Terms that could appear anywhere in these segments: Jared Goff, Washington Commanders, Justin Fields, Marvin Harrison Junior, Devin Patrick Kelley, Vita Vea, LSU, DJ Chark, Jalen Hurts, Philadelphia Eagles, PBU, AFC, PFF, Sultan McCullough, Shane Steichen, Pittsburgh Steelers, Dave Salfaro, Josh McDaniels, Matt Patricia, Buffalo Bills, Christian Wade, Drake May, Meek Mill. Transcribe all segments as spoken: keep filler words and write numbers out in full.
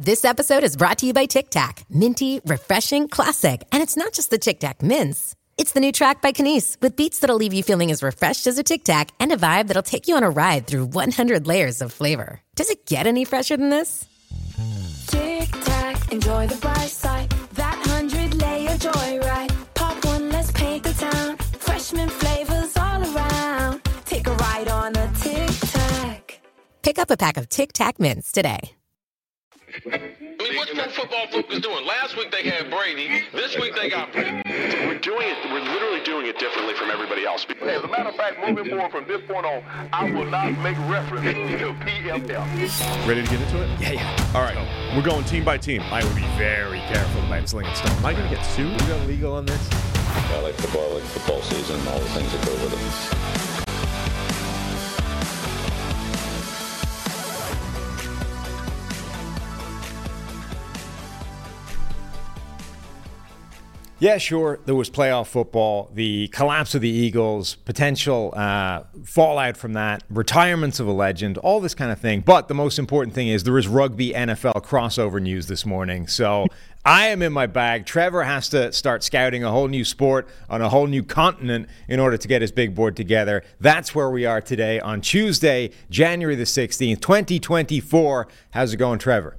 This episode is brought to you by Tic Tac. Minty, refreshing, classic. And it's not just the Tic Tac mints. It's the new track by Kanice with beats that'll leave you feeling as refreshed as a Tic Tac and a vibe that'll take you on a ride through one hundred layers of flavor. Does it get any fresher than this? Tic Tac, enjoy the bright side. That one hundred layer joyride. Pop one, let's paint the town. Freshman flavors all around. Take a ride on a Tic Tac. Pick up a pack of Tic Tac mints today. I mean, what's that football focus doing? Last week they had Brady. This week they got Brady. We're doing it. We're literally doing it differently from everybody else. As a matter of fact, moving forward from this point on, I will not make reference to P F F. Ready to get into it? Yeah, yeah. All right. Oh. We're going team by team. I will be very careful about slinging stuff. Am I going to get sued? Is that legal on this? I like football. I like football season and all the things that go with it. Yeah, sure. There was playoff football, the collapse of the Eagles, potential uh, fallout from that, retirements of a legend, all this kind of thing. But the most important thing is there is rugby N F L crossover news this morning. So I am in my bag. Trevor has to start scouting a whole new sport on a whole new continent in order to get his big board together. That's where we are today on Tuesday, January the sixteenth, twenty twenty-four. How's it going, Trevor?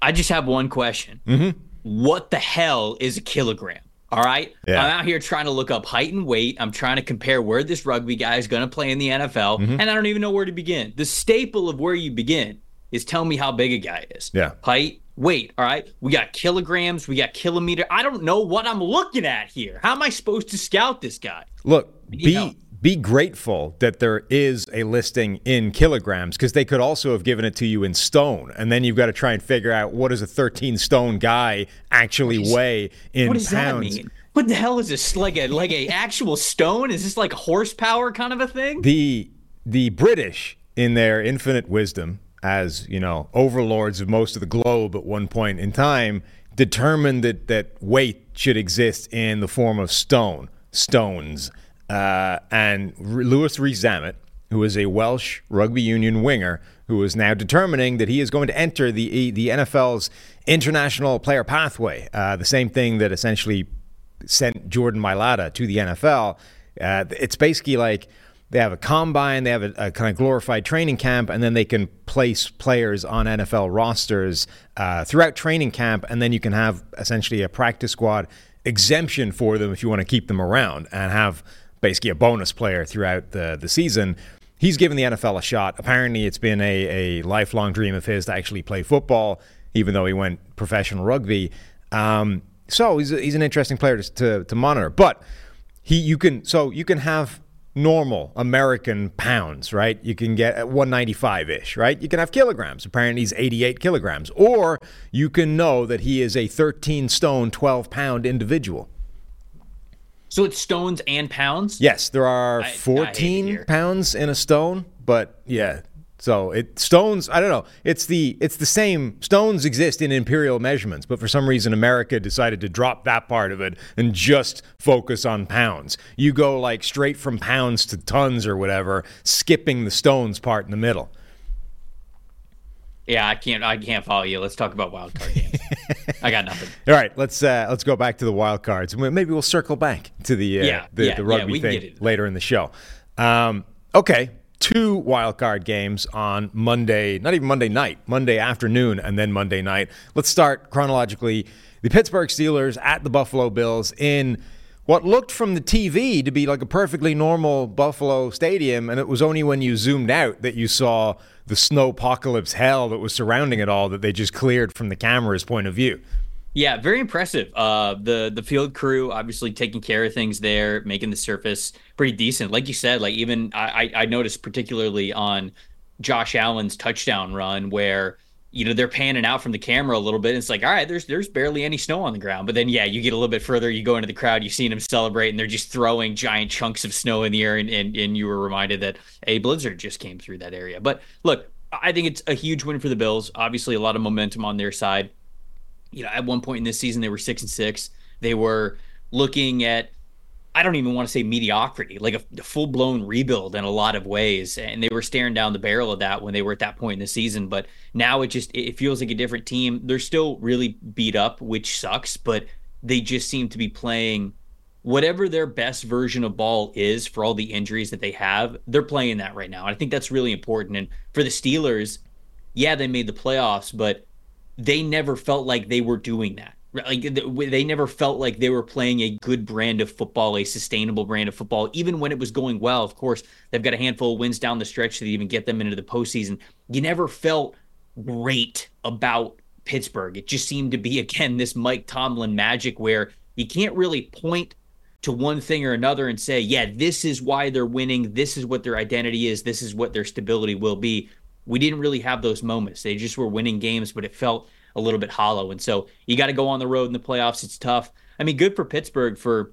I just have one question. Mm-hmm. What the hell is a kilogram? All right. Yeah. I'm out here trying to look up height and weight. I'm trying to compare where this rugby guy is going to play in the N F L. Mm-hmm. And I don't even know where to begin. The staple of where you begin is tell me how big a guy is. Yeah. Height, weight. All right. We got kilograms. We got kilometer. I don't know what I'm looking at here. How am I supposed to scout this guy? Look, you be know. Be grateful that there is a listing in kilograms, because they could also have given it to you in stone. And then you've got to try and figure out what does a thirteen stone guy actually is, weigh in pounds. What does pounds. that mean? What the hell is this? Like a like a actual stone? Is this like horsepower kind of a thing? The the British, in their infinite wisdom, as you know, overlords of most of the globe at one point in time, determined that, that weight should exist in the form of stone, stones. Uh, and Louis Rees-Zammit, who is a Welsh rugby union winger, who is now determining that he is going to enter the the N F L's international player pathway, uh, the same thing that essentially sent Jordan Mailata to the N F L. Uh, it's basically like they have a combine, they have a, a kind of glorified training camp, and then they can place players on N F L rosters uh, throughout training camp, and then you can have essentially a practice squad exemption for them if you want to keep them around and have basically a bonus player throughout the, the season. He's given the N F L a shot. Apparently, it's been a, a lifelong dream of his to actually play football, even though he went professional rugby. Um, so he's, a, he's an interesting player to, to, to monitor. But he, you can so you can have normal American pounds, right? You can get at one ninety-five-ish, right? You can have kilograms. Apparently, he's eighty-eight kilograms. Or you can know that he is a thirteen stone, twelve pound individual. So it's stones and pounds? Yes, there are fourteen pounds in a stone, but yeah. So it stones, I don't know. It's the it's the same. Stones exist in imperial measurements, but for some reason America decided to drop that part of it and just focus on pounds. You go like straight from pounds to tons or whatever, skipping the stones part in the middle. Yeah, I can't I can't follow you. Let's talk about wild card games. I got nothing. All right, let's uh, let's go back to the wild cards. Maybe we'll circle back to the uh, yeah, the, yeah, the rugby yeah, thing later in the show. Um, okay, two wild card games on Monday, not even Monday night, Monday afternoon and then Monday night. Let's start chronologically. The Pittsburgh Steelers at the Buffalo Bills in what looked from the T V to be like a perfectly normal Buffalo stadium, and it was only when you zoomed out that you saw the snowpocalypse hell that was surrounding it all that they just cleared from the camera's point of view. Yeah, very impressive. Uh, the the field crew obviously taking care of things there, making the surface pretty decent. Like you said, like even I, I noticed particularly on Josh Allen's touchdown run where you know, they're panning out from the camera a little bit. And it's like, all right, there's there's barely any snow on the ground. But then, yeah, you get a little bit further, you go into the crowd, you've seen them celebrate, and they're just throwing giant chunks of snow in the air, and, and, and you were reminded that a blizzard just came through that area. But look, I think it's a huge win for the Bills. Obviously, a lot of momentum on their side. You know, at one point in this season, they were six and six. They were looking at, I don't even want to say mediocrity, like a, a full-blown rebuild in a lot of ways. And they were staring down the barrel of that when they were at that point in the season. But now it just, it feels like a different team. They're still really beat up, which sucks, but they just seem to be playing whatever their best version of ball is for all the injuries that they have. They're playing that right now. And I think that's really important. And for the Steelers, yeah, they made the playoffs, but they never felt like they were doing that. Like they never felt like they were playing a good brand of football, a sustainable brand of football, even when it was going well. Of course, they've got a handful of wins down the stretch that even get them into the postseason. You never felt great about Pittsburgh. It just seemed to be, again, this Mike Tomlin magic where you can't really point to one thing or another and say, yeah, this is why they're winning. This is what their identity is. This is what their stability will be. We didn't really have those moments. They just were winning games, but it felt a little bit hollow. And so you got to go on the road in the playoffs. It's tough. I mean, good for Pittsburgh for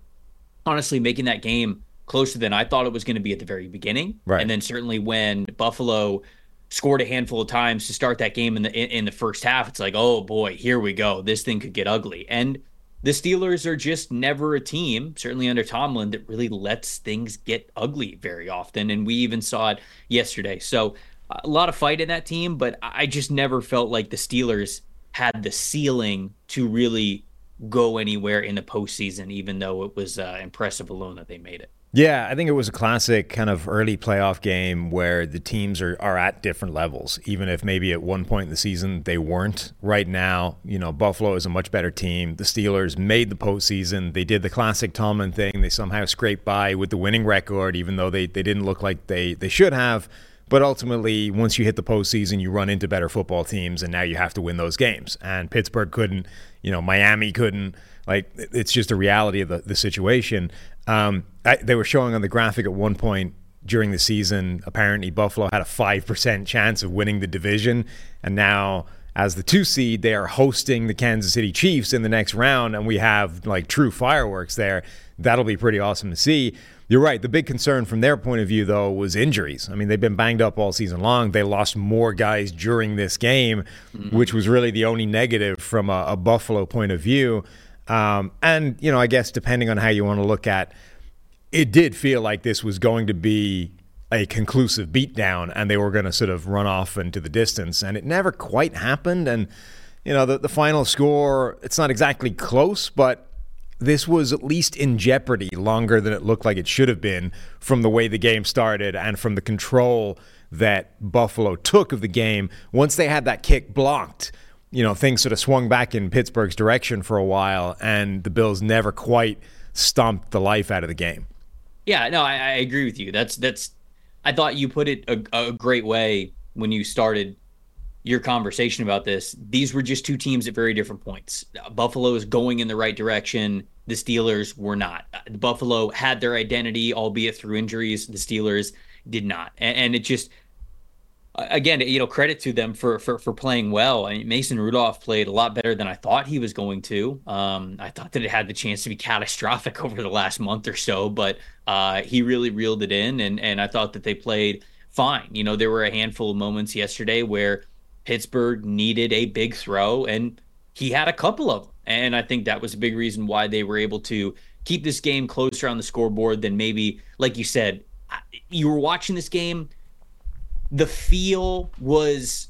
honestly making that game closer than I thought it was going to be at the very beginning. Right. And then certainly when Buffalo scored a handful of times to start that game in the in the first half, it's like, oh boy, here we go. This thing could get ugly. And the Steelers are just never a team, certainly under Tomlin, that really lets things get ugly very often. And we even saw it yesterday. So a lot of fight in that team, but I just never felt like the Steelers had the ceiling to really go anywhere in the postseason, even though it was uh, impressive alone that they made it. Yeah, I think it was a classic kind of early playoff game where the teams are, are at different levels, even if maybe at one point in the season they weren't. Right now, you know, Buffalo is a much better team. The Steelers made the postseason. They did the classic Tomlin thing. They somehow scraped by with the winning record, even though they, they didn't look like they, they should have. But ultimately, once you hit the postseason, you run into better football teams, and now you have to win those games. And Pittsburgh couldn't, you know, Miami couldn't. Like, it's just the reality of the, the situation. Um, I, they were showing on the graphic at one point during the season, apparently Buffalo had a five percent chance of winning the division. And now, as the two seed, they are hosting the Kansas City Chiefs in the next round, and we have, like, true fireworks there. That'll be pretty awesome to see. You're right. The big concern from their point of view, though, was injuries. I mean, they've been banged up all season long. They lost more guys during this game, mm-hmm. which was really the only negative from a, a Buffalo point of view. Um, and, you know, I guess depending on how you want to look at it, did feel like this was going to be a conclusive beatdown and they were going to sort of run off into the distance. And it never quite happened. And, you know, the, the final score, it's not exactly close, but this was at least in jeopardy longer than it looked like it should have been from the way the game started and from the control that Buffalo took of the game. Once they had that kick blocked, you know, things sort of swung back in Pittsburgh's direction for a while, and the Bills never quite stomped the life out of the game. Yeah, no, I, I agree with you. That's that's. I thought you put it a, a great way when you started your conversation about this. These were just two teams at very different points. Buffalo is going in the right direction. The Steelers were not. Buffalo had their identity, albeit through injuries. The Steelers did not. And, and it just, again, you know, credit to them for, for, for playing well. I mean, Mason Rudolph played a lot better than I thought he was going to. Um, I thought that it had the chance to be catastrophic over the last month or so, but uh, he really reeled it in. And, and I thought that they played fine. You know, there were a handful of moments yesterday where Pittsburgh needed a big throw, and he had a couple of them. And I think that was a big reason why they were able to keep this game closer on the scoreboard than maybe, like you said, you were watching this game. The feel was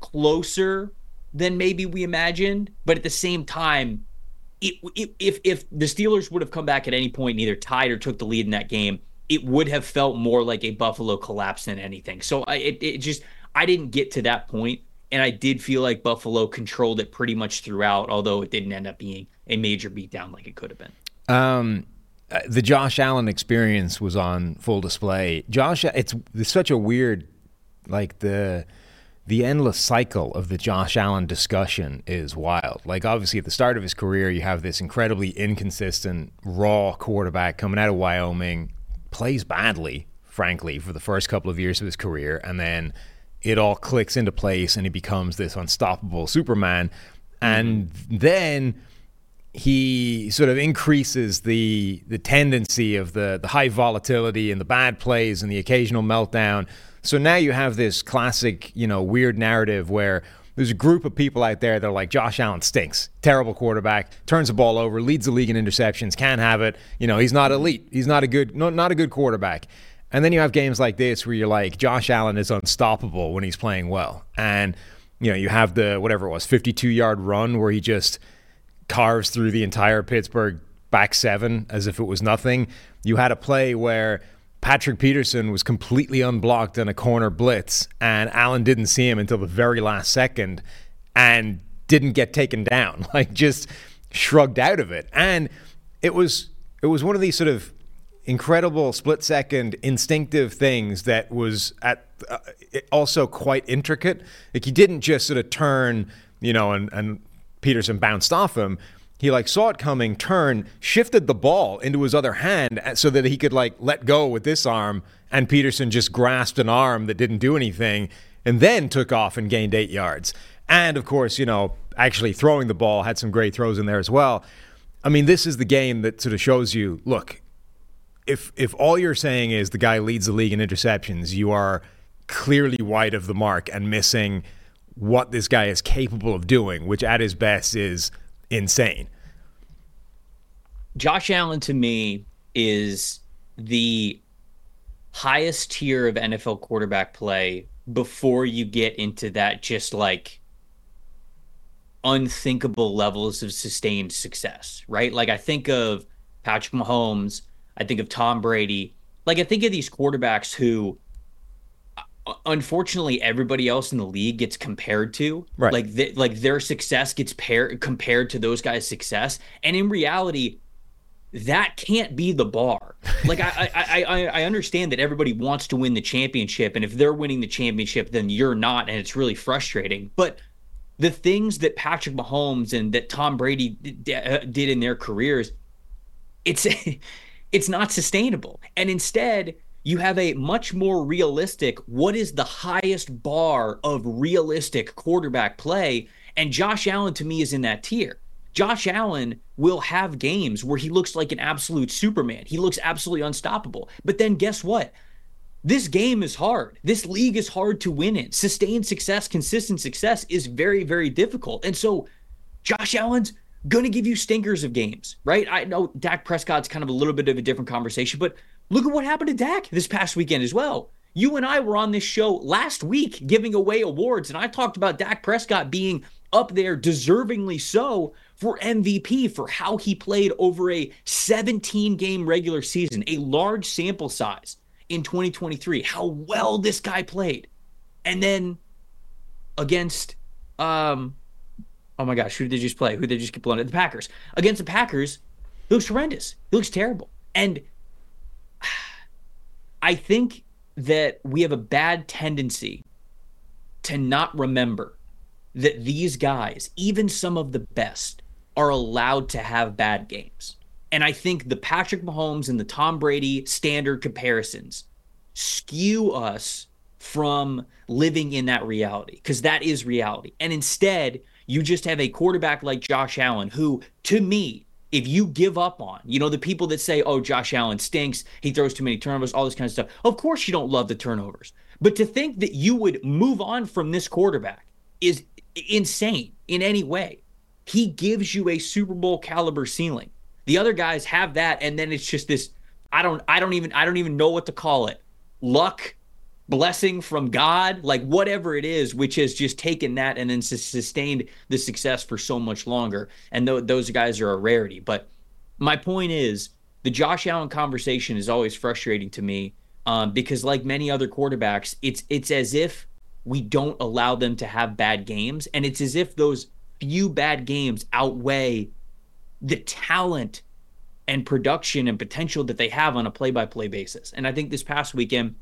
closer than maybe we imagined, but at the same time, it, it, if if the Steelers would have come back at any point and either tied or took the lead in that game, it would have felt more like a Buffalo collapse than anything. So I, it, it just, I didn't get to that point. And I did feel like Buffalo controlled it pretty much throughout, although it didn't end up being a major beatdown like it could have been. Um, the Josh Allen experience was on full display. Josh, it's, it's such a weird, like the the endless cycle of the Josh Allen discussion is wild. Like obviously at the start of his career, you have this incredibly inconsistent, raw quarterback coming out of Wyoming, plays badly, frankly, for the first couple of years of his career, and then it all clicks into place and he becomes this unstoppable Superman. And then he sort of increases the the tendency of the, the high volatility and the bad plays and the occasional meltdown. So now you have this classic, you know, weird narrative where there's a group of people out there that are like, Josh Allen stinks, terrible quarterback, turns the ball over, leads the league in interceptions, can't have it. You know, he's not elite. He's not a good, not, not a good quarterback. And then you have games like this where you're like, Josh Allen is unstoppable when he's playing well. And, you know, you have the, whatever it was, fifty-two-yard run where he just carves through the entire Pittsburgh back seven as if it was nothing. You had a play where Patrick Peterson was completely unblocked in a corner blitz, and Allen didn't see him until the very last second and didn't get taken down, like just shrugged out of it. And it was it was one of these sort of incredible split-second instinctive things that was at uh, also quite intricate. Like he didn't just sort of turn, you know, and, and Peterson bounced off him. He like saw it coming, turned, shifted the ball into his other hand so that he could like let go with this arm, and Peterson just grasped an arm that didn't do anything and then took off and gained eight yards. And of course, you know, actually throwing the ball, had some great throws in there as well. I mean, this is the game that sort of shows you, look, if if all you're saying is the guy leads the league in interceptions, you are clearly wide of the mark and missing what this guy is capable of doing, which at his best is insane. Josh Allen to me is the highest tier of N F L quarterback play before you get into that just like unthinkable levels of sustained success, right? Like I think of Patrick Mahomes, I think of Tom Brady, like I think of these quarterbacks who unfortunately everybody else in the league gets compared to, right? Like the, like their success gets paired compared to those guys' success, and in reality that can't be the bar. Like I, I I I understand that everybody wants to win the championship, and if they're winning the championship then you're not, and it's really frustrating. But the things that Patrick Mahomes and that Tom Brady did in their careers, it's it's not sustainable. And instead you have a much more realistic, what is the highest bar of realistic quarterback play? And Josh Allen to me is in that tier. Josh Allen will have games where he looks like an absolute Superman. He looks absolutely unstoppable. But then guess what? This game is hard. This league is hard to win in. Sustained success, consistent success is very, very difficult. And so Josh Allen's going to give you stinkers of games, right? I know Dak Prescott's kind of a little bit of a different conversation, but look at what happened to Dak this past weekend as well. You and I were on this show last week giving away awards, and I talked about Dak Prescott being up there, deservingly so, for M V P for how he played over a seventeen-game regular season, a large sample size in twenty twenty-three, how well this guy played. And then against, um, oh my gosh, who did they just play? Who did they just get blown at? The Packers. Against the Packers, he looks horrendous. He looks terrible. And I think that we have a bad tendency to not remember that these guys, even some of the best, are allowed to have bad games. And I think the Patrick Mahomes and the Tom Brady standard comparisons skew us from living in that reality, because that is reality. And instead, you just have a quarterback like Josh Allen who, to me, if you give up on, you know, the people that say, oh, Josh Allen stinks, he throws too many turnovers, all this kind of stuff. Of course you don't love the turnovers. But to think that you would move on from this quarterback is insane in any way. He gives you a Super Bowl caliber ceiling. The other guys have that, and then it's just this, I don't I don't even I don't even know what to call it. Luck, blessing from God, like whatever it is, which has just taken that and then sustained the success for so much longer. And th- those guys are a rarity. But my point is, the Josh Allen conversation is always frustrating to me um, because like many other quarterbacks, it's it's as if we don't allow them to have bad games. And it's as if those few bad games outweigh the talent and production and potential that they have on a play-by-play basis. And I think this past weekend,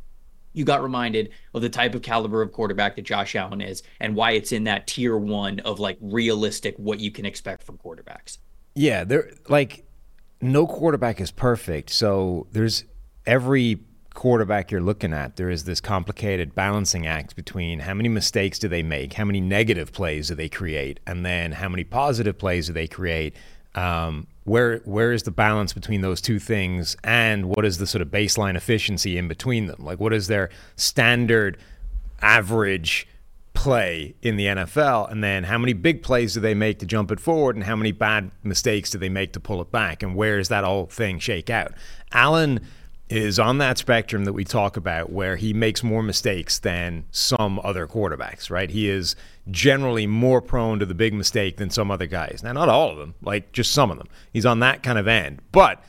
you got reminded of the type of caliber of quarterback that Josh Allen is and why it's in that tier one of like realistic what you can expect from quarterbacks. Yeah, there like no quarterback is perfect. So there's every quarterback you're looking at, there is this complicated balancing act between how many mistakes do they make, how many negative plays do they create, and then how many positive plays do they create. Um, where where is the balance between those two things, and what is the sort of baseline efficiency in between them? Like, what is their standard average play in the N F L, and then how many big plays do they make to jump it forward, and how many bad mistakes do they make to pull it back, and where does that whole thing shake out? Allen is on that spectrum that we talk about where he makes more mistakes than some other quarterbacks, right? He is generally more prone to the big mistake than some other guys. Now, not all of them, like just some of them. He's on that kind of end, but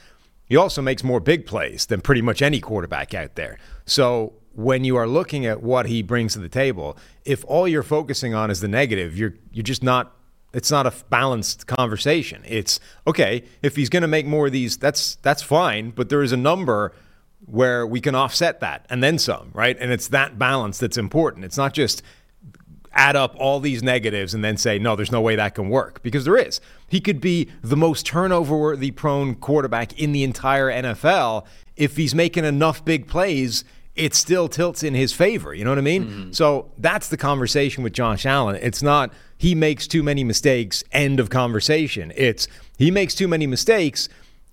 he also makes more big plays than pretty much any quarterback out there. So when you are looking at what he brings to the table, if all you're focusing on is the negative, you're you're just not, it's not a balanced conversation. It's, okay, if he's going to make more of these, that's that's fine, but there is a number where we can offset that, and then some, right? And it's that balance that's important. It's not just add up all these negatives and then say, no, there's no way that can work, because there is. He could be the most turnover-worthy prone quarterback in the entire N F L. If he's making enough big plays, it still tilts in his favor, you know what I mean? Mm-hmm. So that's the conversation with Josh Allen. It's not he makes too many mistakes, end of conversation. It's he makes too many mistakes,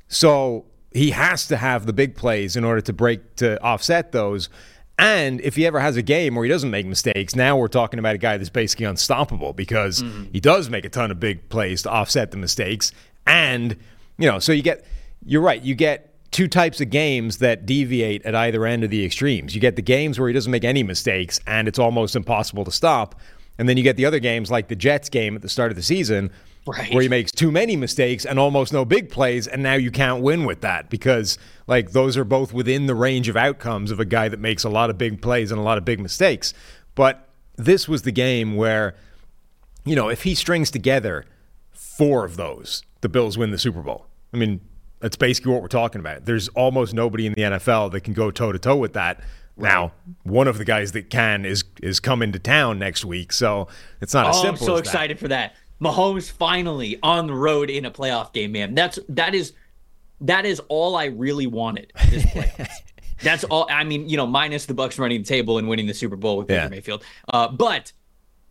so he has to have the big plays in order to break, to offset those. And if he ever has a game where he doesn't make mistakes, now we're talking about a guy that's basically unstoppable, because mm. he does make a ton of big plays to offset the mistakes. And, you know, so you get, you're right, you get two types of games that deviate at either end of the extremes. You get the games where he doesn't make any mistakes and it's almost impossible to stop. And then you get the other games like the Jets game at the start of the season, right, where he makes too many mistakes and almost no big plays, and now you can't win with that, because like those are both within the range of outcomes of a guy that makes a lot of big plays and a lot of big mistakes. But this was the game where, you know, if he strings together four of those, the Bills win the Super Bowl. I mean, that's basically what we're talking about. There's almost nobody in the N F L that can go toe-to-toe with that. Right. Now, one of the guys that can is is coming to town next week, so it's not oh, as simple as that. Oh, I'm so excited that. for that. Mahomes finally on the road in a playoff game, man. That's that is that is all I really wanted this playoffs. That's all. I mean, you know, minus the Bucs running the table and winning the Super Bowl with Baker yeah. Mayfield. Uh, but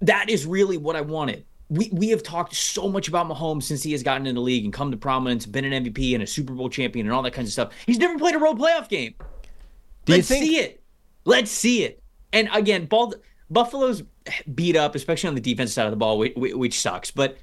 that is really what I wanted. We we have talked so much about Mahomes since he has gotten in the league and come to prominence, been an M V P and a Super Bowl champion and all that kinds of stuff. He's never played a road playoff game. Do Let's you think- see it. Let's see it. And again, ball. Buffalo's beat up, especially on the defensive side of the ball, which, which sucks. But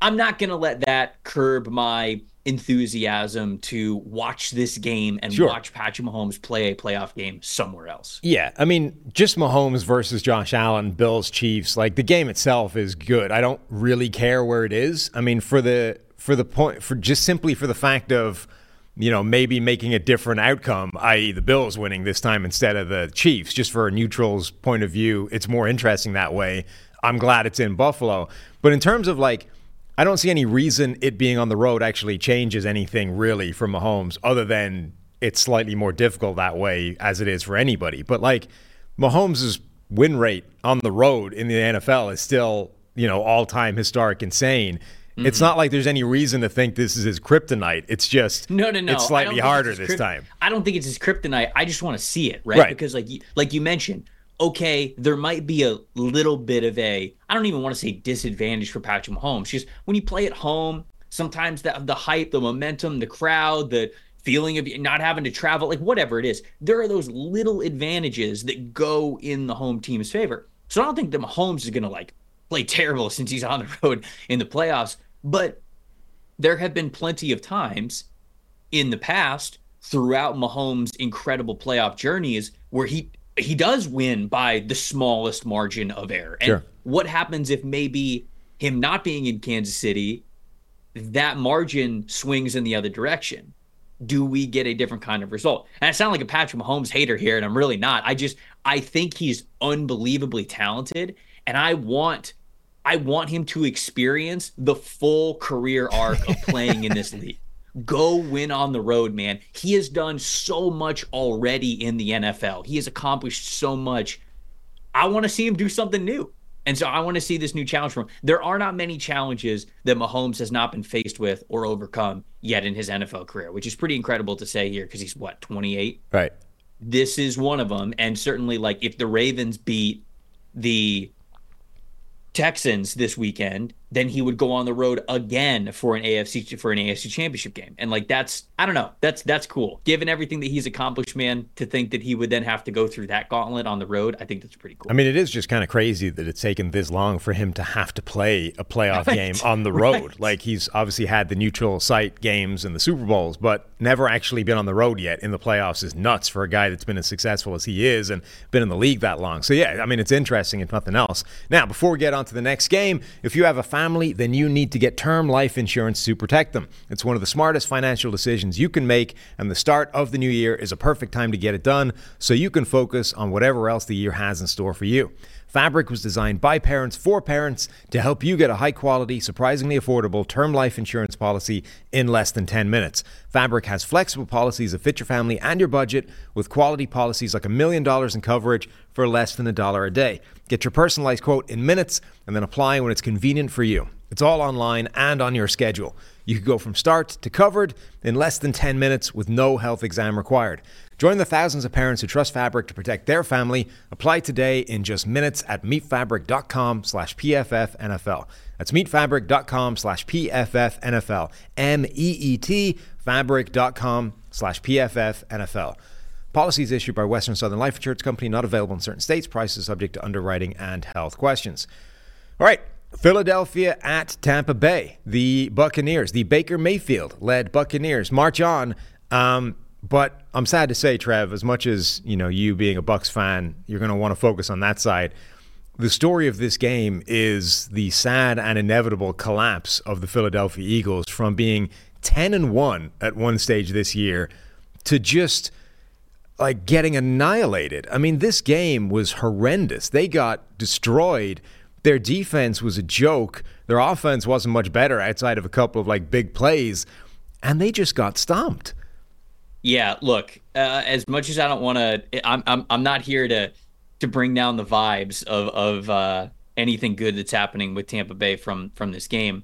I'm not going to let that curb my enthusiasm to watch this game and sure. watch Patrick Mahomes play a playoff game somewhere else. Yeah, I mean, just Mahomes versus Josh Allen, Bills, Chiefs, like the game itself is good. I don't really care where it is. I mean, for the for the point, for just simply for the fact of, you know, maybe making a different outcome, that is the Bills winning this time instead of the Chiefs, just for a neutral's point of view, it's more interesting that way. I'm glad it's in Buffalo. But in terms of, like, I don't see any reason it being on the road actually changes anything really for Mahomes, other than it's slightly more difficult that way as it is for anybody. But, like, Mahomes' win rate on the road in the N F L is still, you know, all-time historic insane. Mm-hmm. It's not like there's any reason to think this is his kryptonite. It's just no, no, no. It's slightly harder this time. I don't think it's his kryptonite. I just want to see it, right? right? Because like, like you mentioned, okay, there might be a little bit of a, I don't even want to say disadvantage for Patrick Mahomes. Just when you play at home, sometimes the, the hype, the momentum, the crowd, the feeling of not having to travel, like whatever it is, there are those little advantages that go in the home team's favor. So I don't think that Mahomes is going to like play terrible since he's on the road in the playoffs. But there have been plenty of times in the past throughout Mahomes' incredible playoff journeys where he he does win by the smallest margin of error. And sure. what happens if maybe him not being in Kansas City, that margin swings in the other direction? Do we get a different kind of result? And I sound like a Patrick Mahomes hater here, and I'm really not. I just I think he's unbelievably talented, and I want – I want him to experience the full career arc of playing in this league. Go win on the road, man. He has done so much already in the N F L. He has accomplished so much. I want to see him do something new. And so I want to see this new challenge from him. There are not many challenges that Mahomes has not been faced with or overcome yet in his N F L career, which is pretty incredible to say here because he's, what, twenty-eight? Right. this is one of them. And certainly, like, if the Ravens beat the Texans this weekend, then he would go on the road again for an A F C for an A F C championship game. And like, that's, I don't know, that's that's cool. Given everything that he's accomplished, man, to think that he would then have to go through that gauntlet on the road, I think that's pretty cool. I mean, it is just kind of crazy that it's taken this long for him to have to play a playoff right. game on the road. Right. Like, he's obviously had the neutral site games and the Super Bowls, but never actually been on the road yet in the playoffs is nuts for a guy that's been as successful as he is and been in the league that long. So yeah, I mean, it's interesting if nothing else. Now, before we get on to the next game, if you have a family, then you need to get term life insurance to protect them. It's one of the smartest financial decisions you can make, and the start of the new year is a perfect time to get it done so you can focus on whatever else the year has in store for you. Fabric was designed by parents for parents to help you get a high-quality, surprisingly affordable term life insurance policy in less than ten minutes. Fabric has flexible policies that fit your family and your budget, with quality policies like a million dollars in coverage for less than a dollar a day. Get your personalized quote in minutes and then apply when it's convenient for you. It's all online and on your schedule. You can go from start to covered in less than ten minutes with no health exam required. Join the thousands of parents who trust Fabric to protect their family. Apply today in just minutes at meetfabric.com slash PFFNFL. That's meetfabric.com slash PFFNFL. M E E T, fabric.com slash PFFNFL. Policies issued by Western Southern Life Insurance Company, not available in certain states. Prices subject to underwriting and health questions. All right. Philadelphia at Tampa Bay. The Buccaneers, the Baker Mayfield-led Buccaneers march on. Um, but I'm sad to say, Trev, as much as, you know, you being a Bucs fan, you're going to want to focus on that side. The story of this game is the sad and inevitable collapse of the Philadelphia Eagles from being ten and one at one stage this year to just like getting annihilated. I mean, this game was horrendous. They got destroyed. Their defense was a joke. Their offense wasn't much better outside of a couple of like big plays, and they just got stomped. Yeah, look, uh, as much as I don't want to, I'm I'm I'm not here to to bring down the vibes of of uh, anything good that's happening with Tampa Bay from from this game.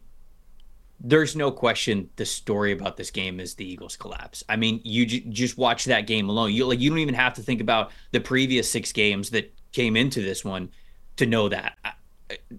There's no question the story about this game is the Eagles' collapse. I mean, you j- just watch that game alone. You like you don't even have to think about the previous six games that came into this one to know that. I,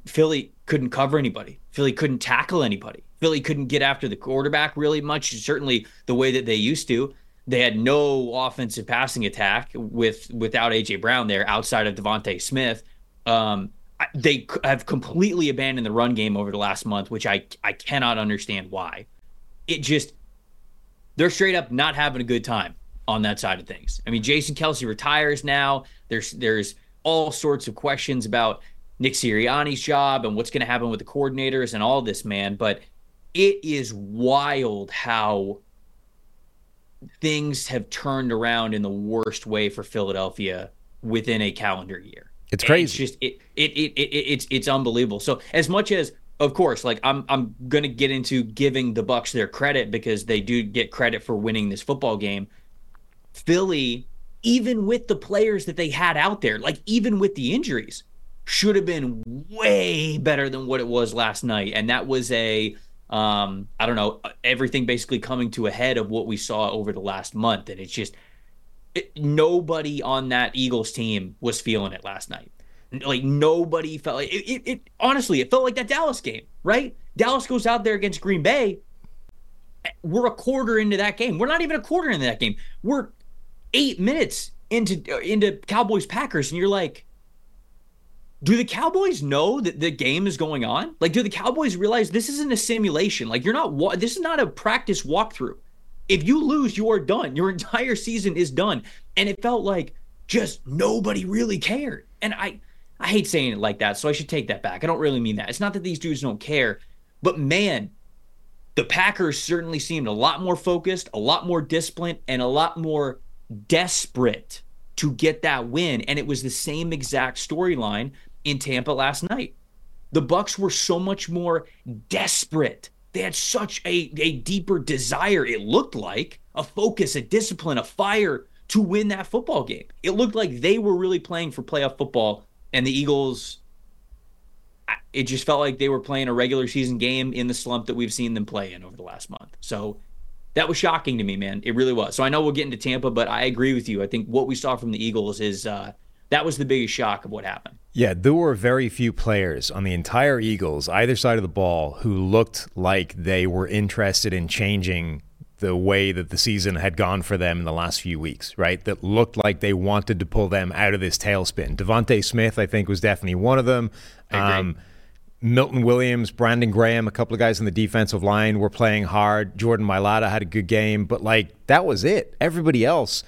Philly couldn't cover anybody. Philly couldn't tackle anybody. Philly couldn't get after the quarterback really much, certainly the way that they used to. They had no offensive passing attack with without A J. Brown there outside of DeVonta Smith. Um, they have completely abandoned the run game over the last month, which I, I cannot understand why. It just, they're straight up not having a good time on that side of things. I mean, Jason Kelce retires now. There's There's all sorts of questions about Nick Sirianni's job and what's going to happen with the coordinators and all this, man. But it is wild how things have turned around in the worst way for Philadelphia within a calendar year. It's crazy. And it's just it it, it it it it's it's unbelievable. So as much as, of course, like I'm I'm going to get into giving the Bucs their credit because they do get credit for winning this football game, Philly, even with the players that they had out there, like even with the injuries, should have been way better than what it was last night. And that was a, um, I don't know, everything basically coming to a head of what we saw over the last month. And it's just it, nobody on that Eagles team was feeling it last night. Like nobody felt like it, it, it. Honestly, it felt like that Dallas game, right? Dallas goes out there against Green Bay. We're a quarter into that game. We're not even a quarter into that game. We're eight minutes into into Cowboys Packers. And you're like, do the Cowboys know that the game is going on? Like, do the Cowboys realize this isn't a simulation? Like, you're not, wa- this is not a practice walkthrough. If you lose, you are done. Your entire season is done. And it felt like just nobody really cared. And I, I hate saying it like that, so I should take that back. I don't really mean that. It's not that these dudes don't care, but man, the Packers certainly seemed a lot more focused, a lot more disciplined, and a lot more desperate to get that win. And it was the same exact storyline in Tampa last night. The Bucs were so much more desperate. They had such a, a deeper desire, it looked like, a focus, a discipline, a fire to win that football game. It looked like they were really playing for playoff football, and the Eagles, it just felt like they were playing a regular season game in the slump that we've seen them play in over the last month. So that was shocking to me, man. It really was. So I know we'll get into Tampa, but I agree with you. I think what we saw from the Eagles is uh, that was the biggest shock of what happened. Yeah, there were very few players on the entire Eagles, either side of the ball, who looked like they were interested in changing the way that the season had gone for them in the last few weeks, right? That looked like they wanted to pull them out of this tailspin. DeVonta Smith, I think, was definitely one of them. I agree. Um, Milton Williams, Brandon Graham, a couple of guys on the defensive line were playing hard. Jordan Mailata had a good game, but like that was it. Everybody else,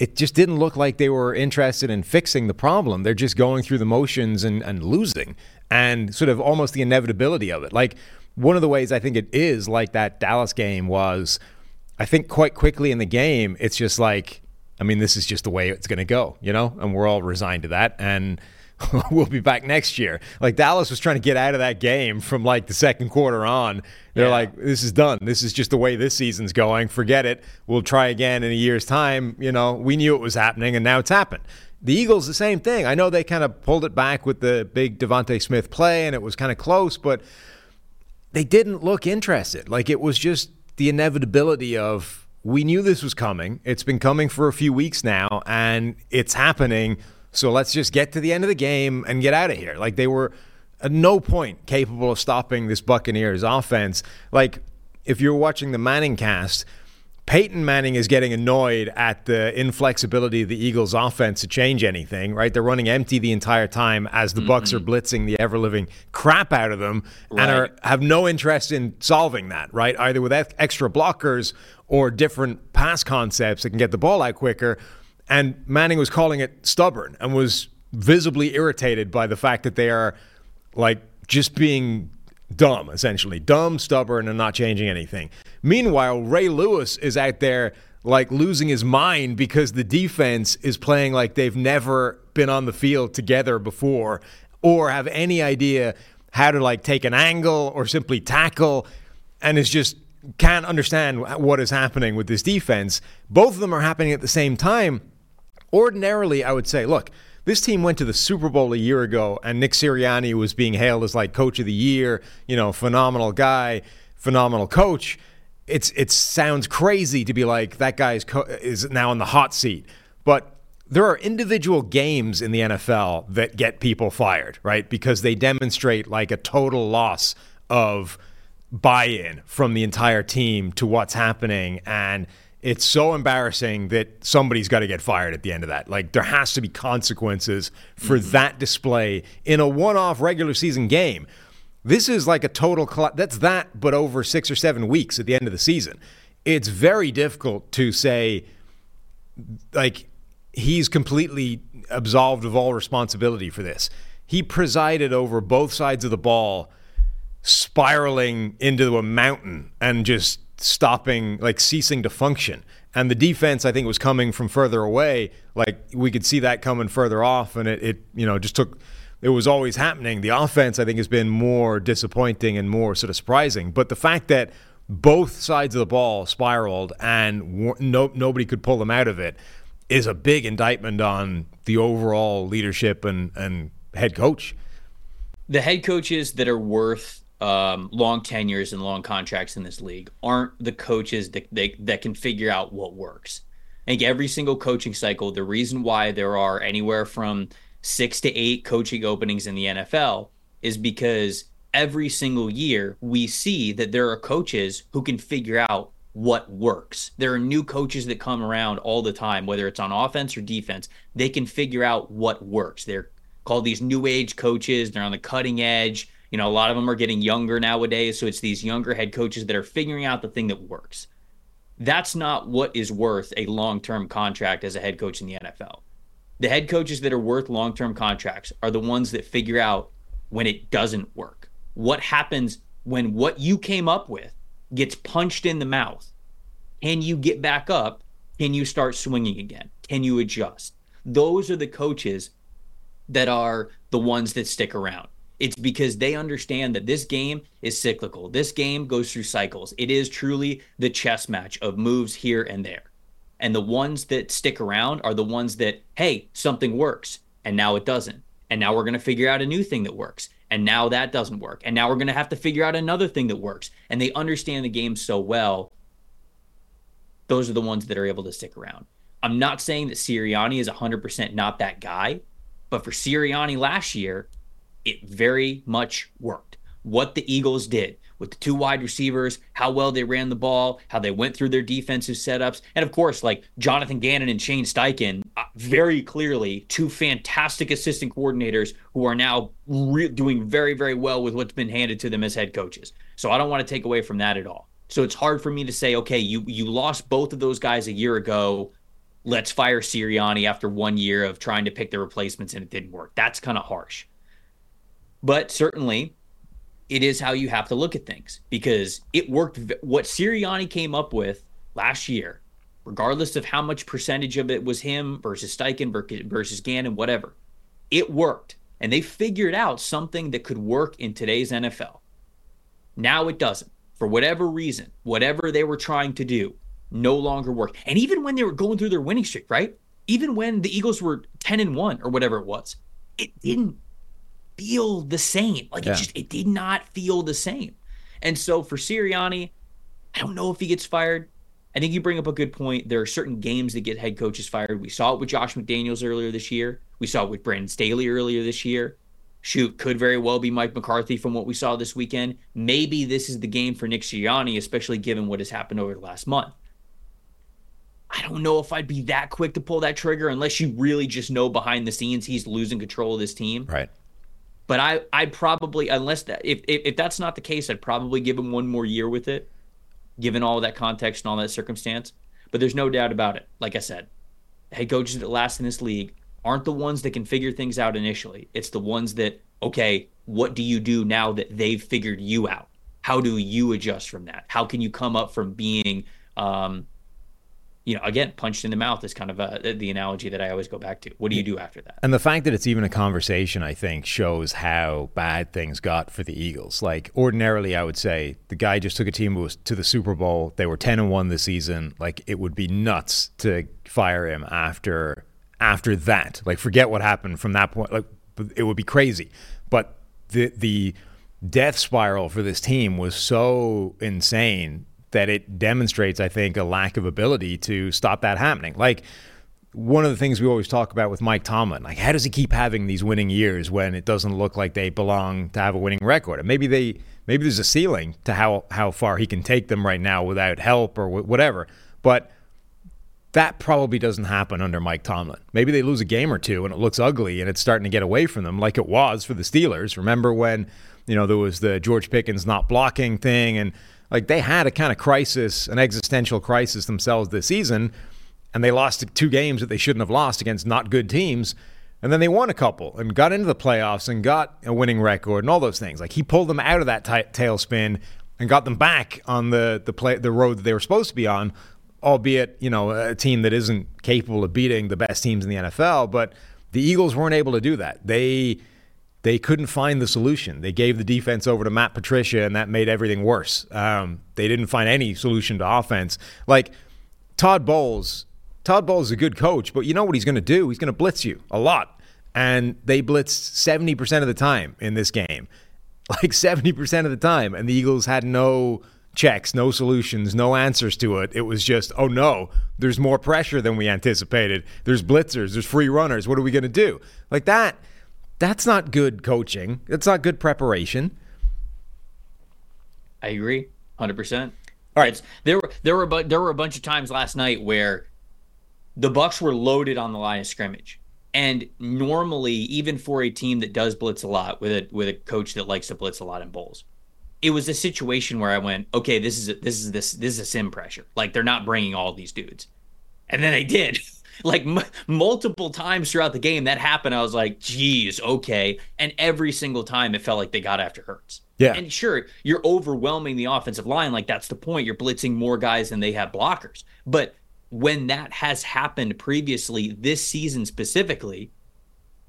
it just didn't look like they were interested in fixing the problem. They're just going through the motions and, and losing and sort of almost the inevitability of it. Like one of the ways I think it is like that Dallas game was, I think quite quickly in the game, it's just like, I mean, this is just the way it's going to go, you know, and we're all resigned to that. And we'll be back next year. Like Dallas was trying to get out of that game from like the second quarter on. They're yeah. like, this is done. This is just the way this season's going. Forget it. We'll try again in a year's time. You know, we knew it was happening and now it's happened. The Eagles, the same thing. I know they kind of pulled it back with the big DeVonta Smith play and it was kind of close, but they didn't look interested. Like it was just the inevitability of we knew this was coming. It's been coming for a few weeks now and it's happening. So let's just get to the end of the game and get out of here. Like, they were at no point capable of stopping this Buccaneers offense. Like, if you're watching the Manning cast, Peyton Manning is getting annoyed at the inflexibility of the Eagles' offense to change anything, right? They're running empty the entire time as the mm-hmm. Bucs are blitzing the ever-living crap out of them right. and are, have no interest in solving that, right? Either with extra blockers or different pass concepts that can get the ball out quicker. And Manning was calling it stubborn and was visibly irritated by the fact that they are, like, just being dumb, essentially. Dumb, stubborn, and not changing anything. Meanwhile, Ray Lewis is out there, like, losing his mind because the defense is playing like they've never been on the field together before or have any idea how to, like, take an angle or simply tackle and is just can't understand what is happening with this defense. Both of them are happening at the same time. Ordinarily, I would say, look, this team went to the Super Bowl a year ago, and Nick Sirianni was being hailed as like coach of the year, you know, phenomenal guy, phenomenal coach. It's it sounds crazy to be like that guy is, co- is now in the hot seat, but there are individual games in the N F L that get people fired, right? Because they demonstrate like a total loss of buy-in from the entire team to what's happening, and it's so embarrassing that somebody's got to get fired at the end of that. Like, there has to be consequences for mm-hmm. that display in a one-off regular season game. This is like a total cl- – that's that, but over six or seven weeks at the end of the season. It's very difficult to say, like, he's completely absolved of all responsibility for this. He presided over both sides of the ball spiraling into a mountain and just – stopping, like ceasing to function. And the defense, I think, was coming from further away. Like we could see that coming further off, and it, it you know, just took, it was always happening. The offense, I think, has been more disappointing and more sort of surprising. But the fact that both sides of the ball spiraled and no, nobody could pull them out of it is a big indictment on the overall leadership and, and head coach. The head coaches that are worth Um, long tenures and long contracts in this league aren't the coaches that they, that can figure out what works. I think every single coaching cycle, the reason why there are anywhere from six to eight coaching openings in the N F L is because every single year we see that there are coaches who can figure out what works. There are new coaches that come around all the time, whether it's on offense or defense. They can figure out what works. They're called these new age coaches. They're on the cutting edge. You know, a lot of them are getting younger nowadays, so it's these younger head coaches that are figuring out the thing that works. That's not what is worth a long-term contract as a head coach in the N F L. The head coaches that are worth long-term contracts are the ones that figure out when it doesn't work. What happens when what you came up with gets punched in the mouth? Can you get back up? Can you start swinging again? Can you adjust? Those are the coaches that are the ones that stick around. It's because they understand that this game is cyclical. This game goes through cycles. It is truly the chess match of moves here and there. And the ones that stick around are the ones that, hey, something works, and now it doesn't. And now we're going to figure out a new thing that works, and now that doesn't work. And now we're going to have to figure out another thing that works. And they understand the game so well those are the ones that are able to stick around. I'm not saying that Sirianni is one hundred percent not that guy, but for Sirianni last year, it very much worked. What the Eagles did with the two wide receivers, how well they ran the ball, how they went through their defensive setups, and of course, like Jonathan Gannon and Shane Steichen, very clearly two fantastic assistant coordinators who are now re- doing very, very well with what's been handed to them as head coaches. So I don't want to take away from that at all. So it's hard for me to say, okay, you you lost both of those guys a year ago. Let's fire Sirianni after one year of trying to pick the replacements and it didn't work. That's kind of harsh. But certainly, it is how you have to look at things, because it worked. What Sirianni came up with last year, regardless of how much percentage of it was him versus Steichen versus Gannon, whatever, it worked. And they figured out something that could work in today's N F L. Now it doesn't. For whatever reason, whatever they were trying to do no longer worked. And even when they were going through their winning streak, right? Even when the Eagles were ten and one or whatever it was, it didn't feel the same. Like, yeah. it just, it did not feel the same. And so for Sirianni, I don't know if he gets fired. I think you bring up a good point. There are certain games that get head coaches fired. We saw it with Josh McDaniels earlier this year. We saw it with Brandon Staley earlier this year. Shoot, could very well be Mike McCarthy from what we saw this weekend. Maybe this is the game for Nick Sirianni, especially given what has happened over the last month. I don't know if I'd be that quick to pull that trigger unless you really just know behind the scenes he's losing control of this team. Right. But I, I'd probably, unless that, if, if if that's not the case, I'd probably give him one more year with it, given all that context and all that circumstance. But there's no doubt about it. Like I said, head coaches that last in this league aren't the ones that can figure things out initially. It's the ones that, okay, what do you do now that they've figured you out? How do you adjust from that? How can you come up from being... Um, You know, again, punched in the mouth is kind of uh, the analogy that I always go back to. What do you do after that? And the fact that it's even a conversation, I think, shows how bad things got for the Eagles. Like, ordinarily, I would say the guy just took a team to the Super Bowl. They were ten and one this season. Like, it would be nuts to fire him after after that. Like, forget what happened from that point. Like, it would be crazy. But the the death spiral for this team was so insane that it demonstrates, I think, a lack of ability to stop that happening. Like, one of the things we always talk about with Mike Tomlin, like, how does he keep having these winning years when it doesn't look like they belong to have a winning record? And maybe they, maybe there's a ceiling to how, how far he can take them right now without help or w- whatever. But that probably doesn't happen under Mike Tomlin. Maybe they lose a game or two and it looks ugly and it's starting to get away from them, like it was for the Steelers. Remember when, you know, there was the George Pickens not blocking thing, and like, they had a kind of crisis, an existential crisis themselves this season, and they lost two games that they shouldn't have lost against not good teams, and then they won a couple and got into the playoffs and got a winning record and all those things. Like, he pulled them out of that t- tailspin and got them back on the the play, the road that they were supposed to be on, albeit, you know, a team that isn't capable of beating the best teams in the N F L. But the Eagles weren't able to do that. They... They couldn't find the solution. They gave the defense over to Matt Patricia, and that made everything worse. Um, they didn't find any solution to offense. Like, Todd Bowles, Todd Bowles is a good coach, but you know what he's going to do? He's going to blitz you a lot. And they blitzed seventy percent of the time in this game. Like, seventy percent of the time. And the Eagles had no checks, no solutions, no answers to it. It was just, oh, no, there's more pressure than we anticipated. There's blitzers. There's free runners. What are we going to do? Like, that... That's not good coaching. That's not good preparation. I agree, one hundred percent. All right, it's, there were there were bu- there were a bunch of times last night where the Bucs were loaded on the line of scrimmage, and normally, even for a team that does blitz a lot, with a with a coach that likes to blitz a lot in Bowles, it was a situation where I went, okay, this is a, this is this this is a sim pressure. Like, they're not bringing all these dudes, and then they did. Like, m- multiple times throughout the game that happened. I was like, geez, okay. And every single time it felt like they got after Hurts. Yeah. And sure, you're overwhelming the offensive line. Like, that's the point. You're blitzing more guys than they have blockers. But when that has happened previously, this season specifically,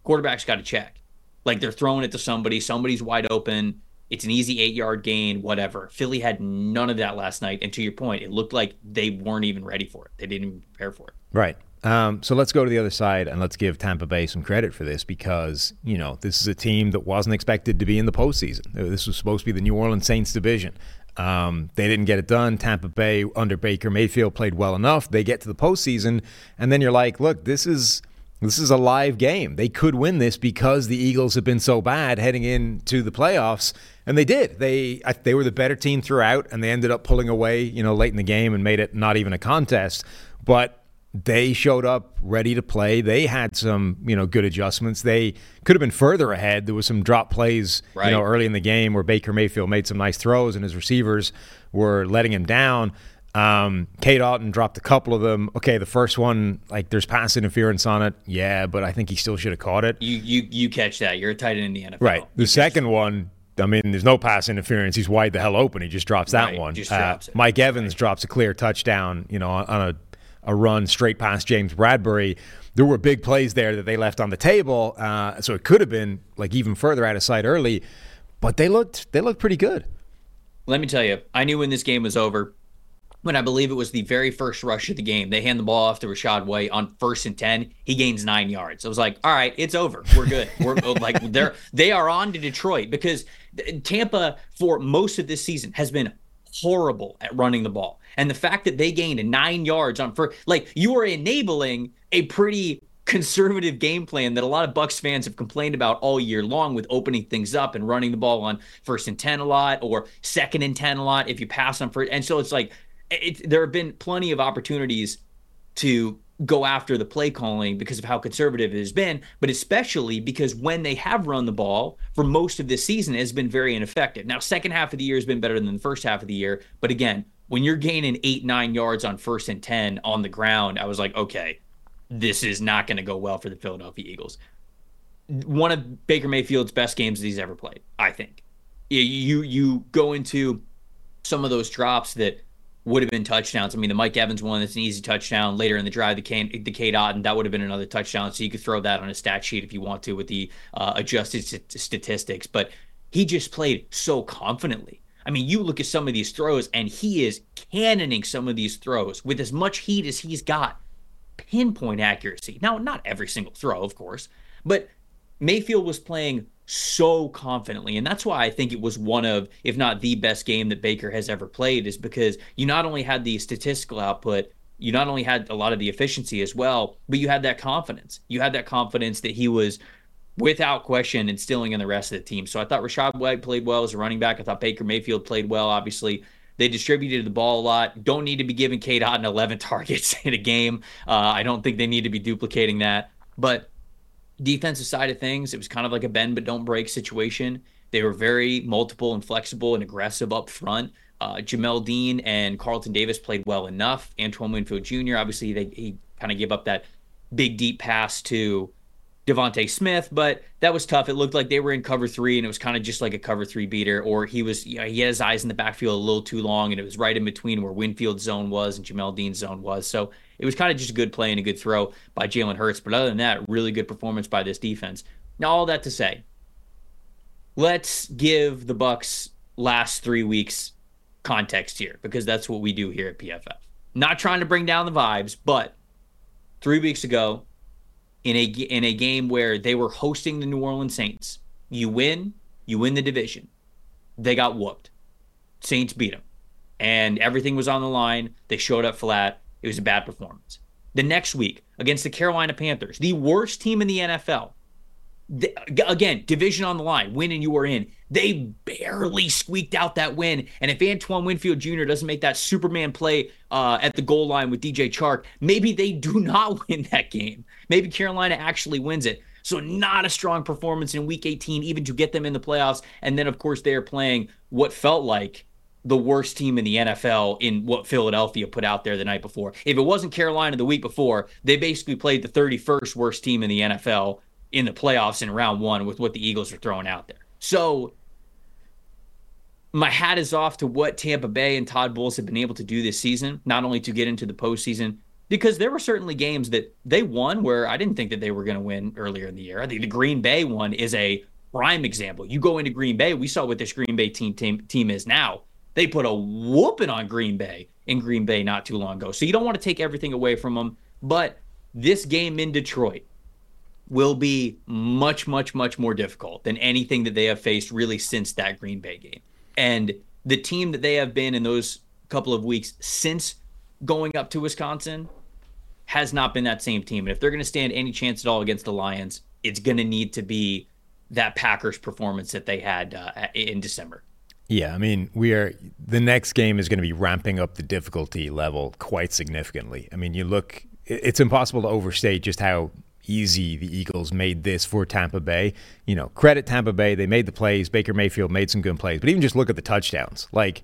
quarterbacks got to check. Like, they're throwing it to somebody. Somebody's wide open. It's an easy eight-yard gain, whatever. Philly had none of that last night. And to your point, it looked like they weren't even ready for it. They didn't even prepare for it. Right. Um, so let's go to the other side and let's give Tampa Bay some credit for this, because, you know, this is a team that wasn't expected to be in the postseason. This was supposed to be the New Orleans Saints division. Um, they didn't get it done. Tampa Bay under Baker Mayfield played well enough. They get to the postseason, and then you're like, look, this is this is a live game. They could win this because the Eagles have been so bad heading into the playoffs, and they did. They they were the better team throughout, and they ended up pulling away, you know, late in the game and made it not even a contest. But they showed up ready to play. They had some, you know, good adjustments. They could have been further ahead. There was some drop plays, right. you know, early in the game where Baker Mayfield made some nice throws and his receivers were letting him down. Um, Cade Otton dropped a couple of them. Okay, the first one, like, there's pass interference on it. Yeah, but I think he still should have caught it. You you you catch that. You're a tight end in the N F L. Right. The you second catch. one, I mean, there's no pass interference. He's wide the hell open. He just drops that right. one. Just uh, drops it. Mike Evans right. drops a clear touchdown, you know, on, on a a run straight past James Bradbury. There were big plays there that they left on the table, uh, so it could have been like even further out of sight early, but they looked they looked pretty good. Let me tell you, I knew when this game was over, when I believe it was the very first rush of the game, they hand the ball off to Rachaad White on first and ten. He gains nine yards. I was like, all right, it's over. We're good. We're like they're they are on to Detroit, because Tampa for most of this season has been horrible at running the ball. And the fact that they gained nine yards on first, like, you are enabling a pretty conservative game plan that a lot of Bucs fans have complained about all year long, with opening things up and running the ball on first and ten a lot, or second and ten a lot if you pass on first. And so it's like it, there have been plenty of opportunities to go after the play calling because of how conservative it has been, but especially because when they have run the ball for most of this season, it has been very ineffective. Now, second half of the year has been better than the first half of the year, but again, when you're gaining eight, nine yards on first and ten on the ground, I was like, okay, this is not going to go well for the Philadelphia Eagles. One of Baker Mayfield's best games that he's ever played, I think. You, you go into some of those drops that would have been touchdowns. I mean, the Mike Evans one, that's an easy touchdown. Later in the drive, the Cade, the Cade Otton, that would have been another touchdown. So you could throw that on a stat sheet if you want to with the uh, adjusted st- statistics. But he just played so confidently. I mean, you look at some of these throws, and he is cannoning some of these throws with as much heat as he's got. Pinpoint accuracy. Now, not every single throw, of course, but Mayfield was playing so confidently, and that's why I think it was one of, if not the best game that Baker has ever played, is because you not only had the statistical output, you not only had a lot of the efficiency as well, but you had that confidence. You had that confidence that he was, without question, instilling in the rest of the team. So I thought Rachaad White played well as a running back. I thought Baker Mayfield played well, obviously. They distributed the ball a lot. Don't need to be giving Cade Otton eleven targets in a game. Uh, I don't think they need to be duplicating that. But defensive side of things, it was kind of like a bend but don't break situation. They were very multiple and flexible and aggressive up front. Uh, Jamel Dean and Carlton Davis played well enough. Antoine Winfield Junior, obviously, they, he kind of gave up that big, deep pass to DeVonta Smith, but that was tough. It looked like they were in cover three, and it was kind of just like a cover three beater, or he was, you know, he had his eyes in the backfield a little too long, and it was right in between where Winfield's zone was and Jamel Dean's zone was. So it was kind of just a good play and a good throw by Jalen Hurts. But other than that, really good performance by this defense. Now, all that to say, let's give the Bucs last three weeks context here, because that's what we do here at P F F. Not trying to bring down the vibes, but three weeks ago, in a in a game where they were hosting the New Orleans Saints, you win, you win the division. They got whooped. Saints beat them, and everything was on the line. They showed up flat. It was a bad performance. The next week against the Carolina Panthers, the worst team in the N F L. They, again, division on the line, win and you are in. They barely squeaked out that win. And if Antoine Winfield Junior doesn't make that Superman play uh, at the goal line with D J Chark, maybe they do not win that game. Maybe Carolina actually wins it. So not a strong performance in Week eighteen, even to get them in the playoffs. And then, of course, they are playing what felt like the worst team in the N F L in what Philadelphia put out there the night before. If it wasn't Carolina the week before, they basically played the thirty-first worst team in the N F L in the playoffs in round one with what the Eagles are throwing out there. So my hat is off to what Tampa Bay and Todd Bowles have been able to do this season, not only to get into the postseason, because there were certainly games that they won where I didn't think that they were going to win earlier in the year. I think the Green Bay one is a prime example. You go into Green Bay, we saw what this Green Bay team team, team is now. They put a whooping on Green Bay in Green Bay not too long ago. So you don't want to take everything away from them, but this game in Detroit will be much, much, much more difficult than anything that they have faced really since that Green Bay game. And the team that they have been in those couple of weeks since going up to Wisconsin has not been that same team. And if they're going to stand any chance at all against the Lions, it's going to need to be that Packers performance that they had uh, in December. Yeah, I mean, we are. The next game is going to be ramping up the difficulty level quite significantly. I mean, you look, it's impossible to overstate just how easy the Eagles made this for Tampa Bay. You know, credit Tampa Bay. They made the plays. Baker Mayfield made some good plays. But even just look at the touchdowns. Like,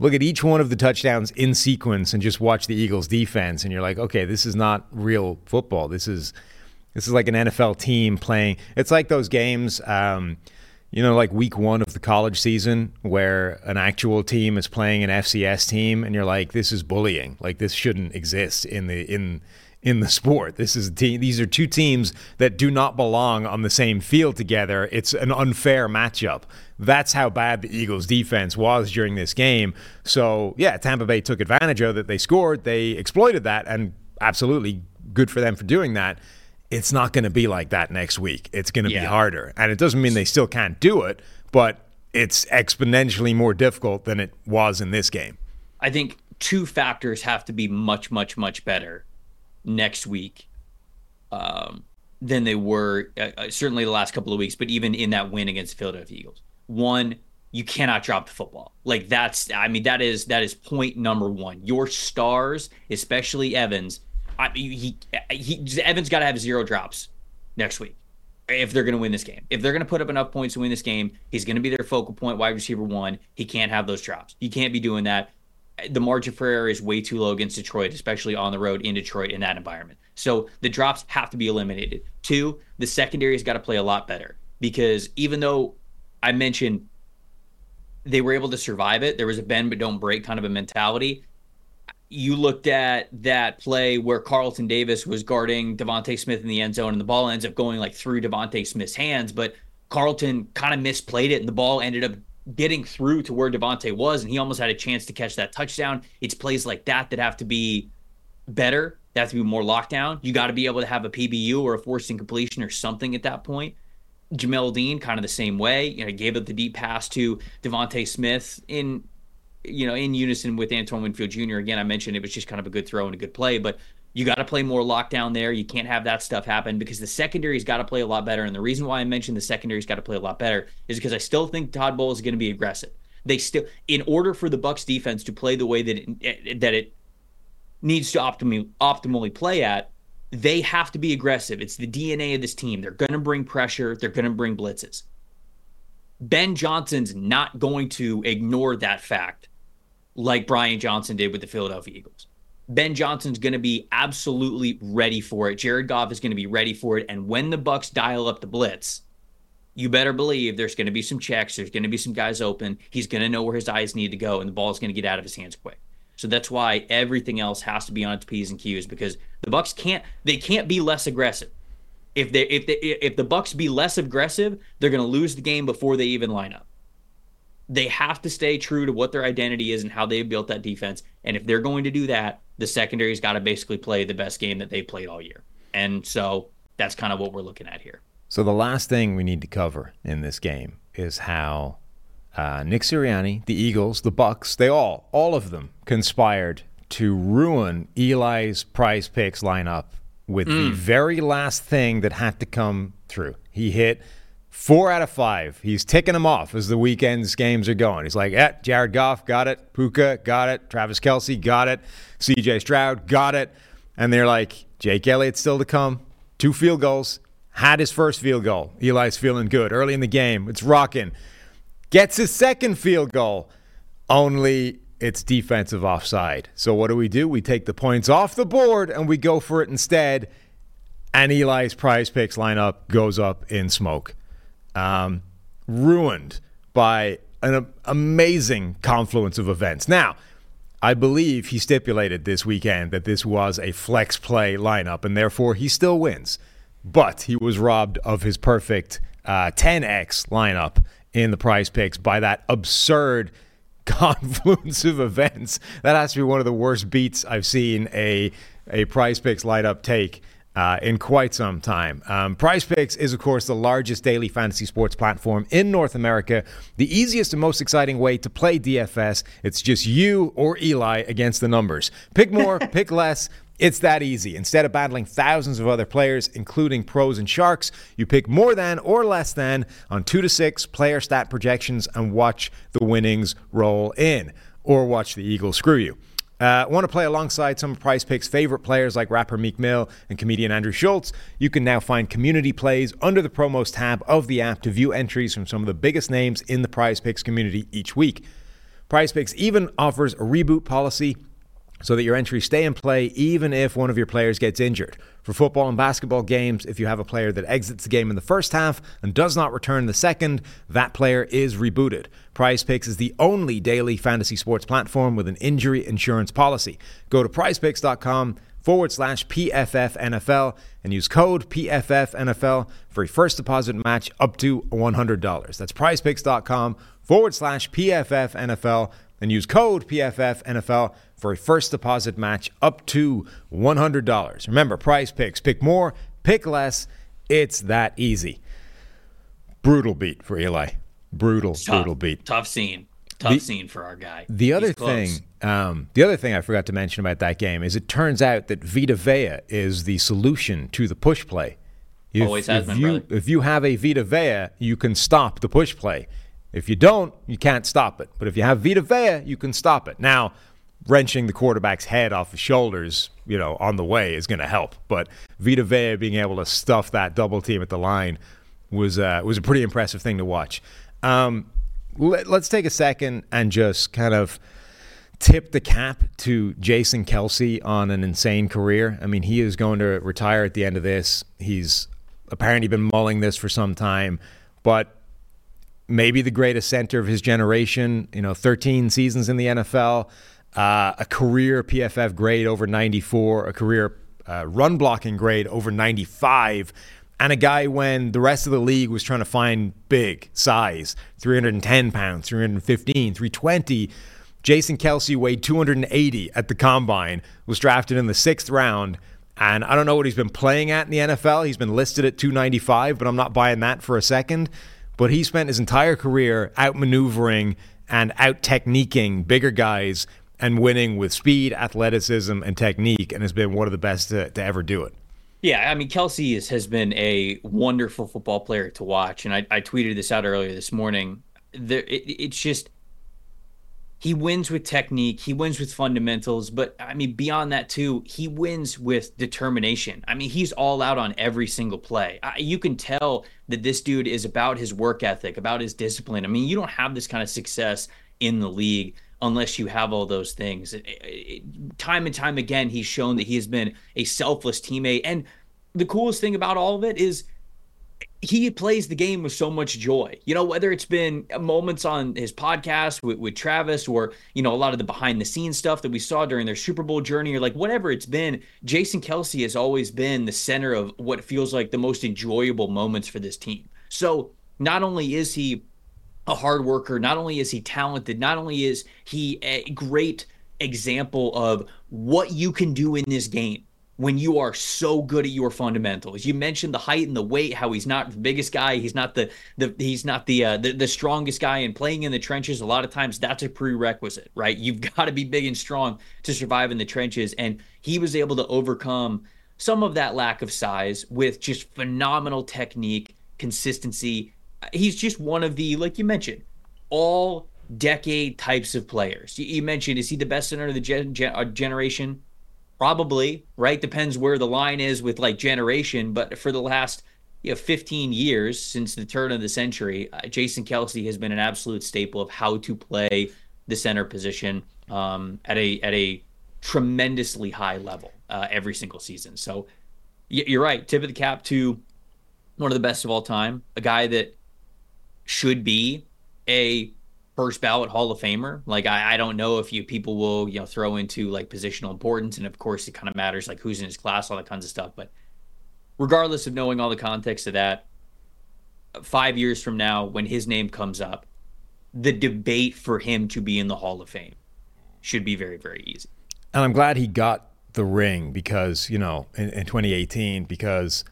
look at each one of the touchdowns in sequence and just watch the Eagles' defense. And you're like, okay, this is not real football. This is this is like an N F L team playing. It's like those games um, – you know, like week one of the college season where an actual team is playing an F C S team and you're like, this is bullying. Like, this shouldn't exist in the in in the sport. This is te- these are two teams that do not belong on the same field together. It's an unfair matchup. That's how bad the Eagles defense was during this game. So, yeah, Tampa Bay took advantage of it. They scored. They exploited that, and absolutely good for them for doing that. It's not going to be like that next week. It's going to yeah. be harder. And it doesn't mean they still can't do it, but it's exponentially more difficult than it was in this game. I think two factors have to be much, much, much better next week um, than they were uh, certainly the last couple of weeks, but even in that win against the Philadelphia Eagles. One, you cannot drop the football. Like that's, I mean, that is that is point number one. Your stars, especially Evans, I, he, he, Evans got to have zero drops next week if they're going to win this game. If they're going to put up enough points to win this game, he's going to be their focal point, wide receiver one. He can't have those drops. He can't be doing that. The margin for error is way too low against Detroit, especially on the road in Detroit in that environment. So the drops have to be eliminated. Two, the secondary has got to play a lot better because even though I mentioned they were able to survive it, there was a bend but don't break kind of a mentality. You looked at that play where Carlton Davis was guarding DeVonta Smith in the end zone and the ball ends up going like through DeVonta Smith's hands, but Carlton kind of misplayed it and the ball ended up getting through to where DeVonta was and he almost had a chance to catch that touchdown. It's plays like that that have to be better. That have to be more lockdown. You got to be able to have a P B U or a forced incompletion or something at that point. Jamel Dean, kind of the same way, you know, gave up the deep pass to DeVonta Smith in you know, in unison with Antoine Winfield Junior Again, I mentioned it was just kind of a good throw and a good play, but you got to play more lockdown there. You can't have that stuff happen because the secondary's got to play a lot better. And the reason why I mentioned the secondary's got to play a lot better is because I still think Todd Bowles is going to be aggressive. They still, in order for the Bucs defense to play the way that it, that it needs to optimally optimally play at, they have to be aggressive. It's the D N A of this team. They're going to bring pressure. They're going to bring blitzes. Ben Johnson's not going to ignore that fact like Brian Johnson did with the Philadelphia Eagles. Ben Johnson's going to be absolutely ready for it. Jared Goff is going to be ready for it. And when the Bucs dial up the blitz, you better believe there's going to be some checks. There's going to be some guys open. He's going to know where his eyes need to go, and the ball's going to get out of his hands quick. So that's why everything else has to be on its P's and Q's because the Bucs can't they can't be less aggressive. If they if they, if the Bucs be less aggressive, they're going to lose the game before they even line up. They have to stay true to what their identity is and how they built that defense. And if they're going to do that, the secondary's got to basically play the best game that they played all year. And so that's kind of what we're looking at here. So the last thing we need to cover in this game is how uh, Nick Sirianni, the Eagles, the Bucs, they all, all of them conspired to ruin Eli's PrizePicks lineup with mm. the very last thing that had to come through. He hit four out of five. He's ticking them off as the weekend's games are going. He's like, eh, Jared Goff got it. Puka got it. Travis Kelce got it. C J Stroud got it. And they're like, Jake Elliott's still to come. Two field goals. Had his first field goal. Eli's feeling good. Early in the game, it's rocking. Gets his second field goal. Only it's defensive offside. So what do we do? We take the points off the board and we go for it instead. And Eli's PrizePicks lineup goes up in smoke. Um, ruined by an a- amazing confluence of events. Now, I believe he stipulated this weekend that this was a flex play lineup and therefore he still wins. But he was robbed of his perfect uh, ten X lineup in the PrizePicks by that absurd confluence of events. That has to be one of the worst beats I've seen a a PrizePicks light up take uh, in quite some time. Um, PrizePicks is, of course, the largest daily fantasy sports platform in North America, the easiest and most exciting way to play D F S. It's just you or Eli against the numbers. Pick more, pick less. It's that easy. Instead of battling thousands of other players, including pros and sharks, you pick more than or less than on two to six player stat projections and watch the winnings roll in, or watch the Eagles screw you. Uh, want to play alongside some of PrizePicks' favorite players like rapper Meek Mill and comedian Andrew Schultz? You can now find community plays under the promos tab of the app to view entries from some of the biggest names in the PrizePicks community each week. PrizePicks even offers a reboot policy so that your entries stay in play even if one of your players gets injured. For football and basketball games, if you have a player that exits the game in the first half and does not return the second, that player is rebooted. PrizePicks is the only daily fantasy sports platform with an injury insurance policy. Go to prizepicks.com forward slash PFFNFL and use code PFFNFL for a first deposit match up to one hundred dollars. That's prizepicks.com forward slash PFFNFL and use code PFFNFL for a first deposit match up to one hundred dollars. Remember, PrizePicks. Pick more, pick less. It's that easy. Brutal beat for Eli. Brutal, tough, brutal beat. Tough scene. Tough the, scene for our guy. The other thing, um, the other thing I forgot to mention about that game is it turns out that Vita Vea is the solution to the push play. If, Always has been, brother. If you have a Vita Vea, you can stop the push play. If you don't, you can't stop it. But if you have Vita Vea, you can stop it. Now, wrenching the quarterback's head off his shoulders, you know, on the way is going to help. But Vita Vea being able to stuff that double team at the line was uh, was a pretty impressive thing to watch. Um, let, let's take a second and just kind of tip the cap to Jason Kelce on an insane career. I mean, he is going to retire at the end of this. He's apparently been mulling this for some time, but maybe the greatest center of his generation, you know, thirteen seasons in the N F L, uh, a career P F F grade over ninety-four, a career uh, run blocking grade over ninety-five, and a guy when the rest of the league was trying to find big size, three hundred ten pounds, three hundred fifteen, three hundred twenty. Jason Kelce weighed two hundred eighty at the combine, was drafted in the sixth round, and I don't know what he's been playing at in the N F L. He's been listed at two ninety-five, but I'm not buying that for a second. But he spent his entire career outmaneuvering and out-techniquing bigger guys and winning with speed, athleticism, and technique, and has been one of the best to, to ever do it. Yeah, I mean, Kelce is, has been a wonderful football player to watch, and I, I tweeted this out earlier this morning. There, it, it's just he wins with technique, he wins with fundamentals, but, I mean, beyond that, too, he wins with determination. I mean, he's all out on every single play. I, you can tell that this dude is about his work ethic, about his discipline. I mean, you don't have this kind of success in the league unless you have all those things. It, it, time and time again, he's shown that he has been a selfless teammate. And the coolest thing about all of it is he plays the game with so much joy. You know, whether it's been moments on his podcast with, with Travis or, you know, a lot of the behind the scenes stuff that we saw during their Super Bowl journey or like whatever it's been, Jason Kelce has always been the center of what feels like the most enjoyable moments for this team. So not only is he a hard worker, not only is he talented, not only is he a great example of what you can do in this game when you are so good at your fundamentals. You mentioned the height and the weight, how he's not the biggest guy, he's not the the he's not the uh, the, the strongest guy, and playing in the trenches a lot of times that's a prerequisite, right? You've got to be big and strong to survive in the trenches, and he was able to overcome some of that lack of size with just phenomenal technique, consistency. He's just one of the, like you mentioned, all decade types of players. You, you mentioned, is he the best center of the gen, gen, uh, generation? Probably, right? Depends where the line is with like generation. But for the last you know, fifteen years since the turn of the century, uh, Jason Kelce has been an absolute staple of how to play the center position um, at a at a tremendously high level uh, every single season. So you're right. Tip of the cap to one of the best of all time, a guy that should be a first ballot Hall of Famer. Like, I, I don't know if you people will, you know, throw into like positional importance. And of course it kind of matters like who's in his class, all that kinds of stuff. But regardless of knowing all the context of that, five years from now, when his name comes up, the debate for him to be in the Hall of Fame should be very, very easy. And I'm glad he got the ring because, you know, in, in twenty eighteen, because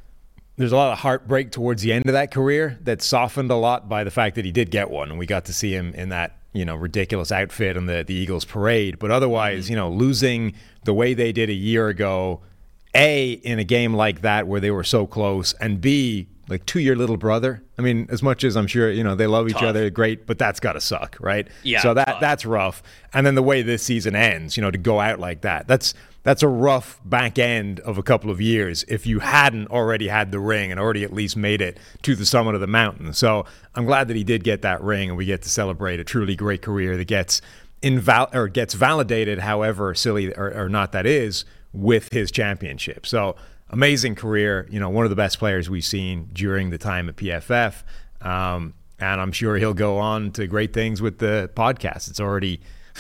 there's a lot of heartbreak towards the end of that career that's softened a lot by the fact that he did get one. And we got to see him in that, you know, ridiculous outfit in the, the Eagles parade. But otherwise, you know, losing the way they did a year ago, A, in a game like that where they were so close, and B, like, to your little brother. I mean, as much as I'm sure, you know, they love tough. each other, great, but that's got to suck, right? Yeah. So that tough. that's rough. And then the way this season ends, you know, to go out like that, that's that's a rough back end of a couple of years if you hadn't already had the ring and already at least made it to the summit of the mountain. So I'm glad that he did get that ring, and we get to celebrate a truly great career that gets inval- or gets validated, however silly or, or not that is, with his championship. So amazing career, you know, one of the best players we've seen during the time at P F F. Um, and I'm sure he'll go on to great things with the podcast. It's already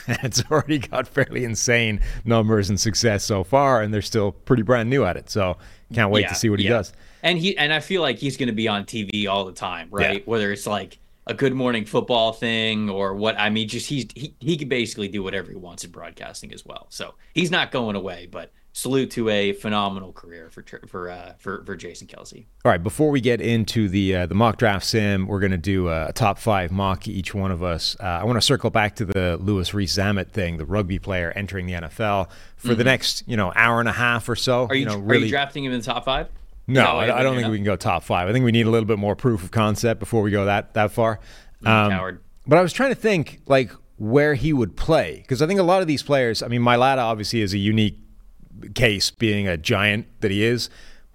it's already got fairly insane numbers and success so far, and they're still pretty brand new at it. So can't wait yeah, to see what yeah. he does. And he and I feel like he's going to be on T V all the time, right? Yeah. Whether it's like a Good Morning Football thing or what, I mean, just he's, he, he can basically do whatever he wants in broadcasting as well. So he's not going away, but salute to a phenomenal career for for uh, for, for Jason Kelce. All right, before we get into the uh, the mock draft sim, we're going to do a top five mock each one of us. Uh, I want to circle back to the Louis Rees-Zammit thing, the rugby player entering the N F L for mm-hmm. the next you know hour and a half or so. Are you, you know, really... are you drafting him in the top five? No, no I, I don't think we can go top five. I think we need a little bit more proof of concept before we go that that far. Um, coward. But I was trying to think like where he would play, because I think a lot of these players. I mean, Mailata obviously is a unique case, being a giant that he is,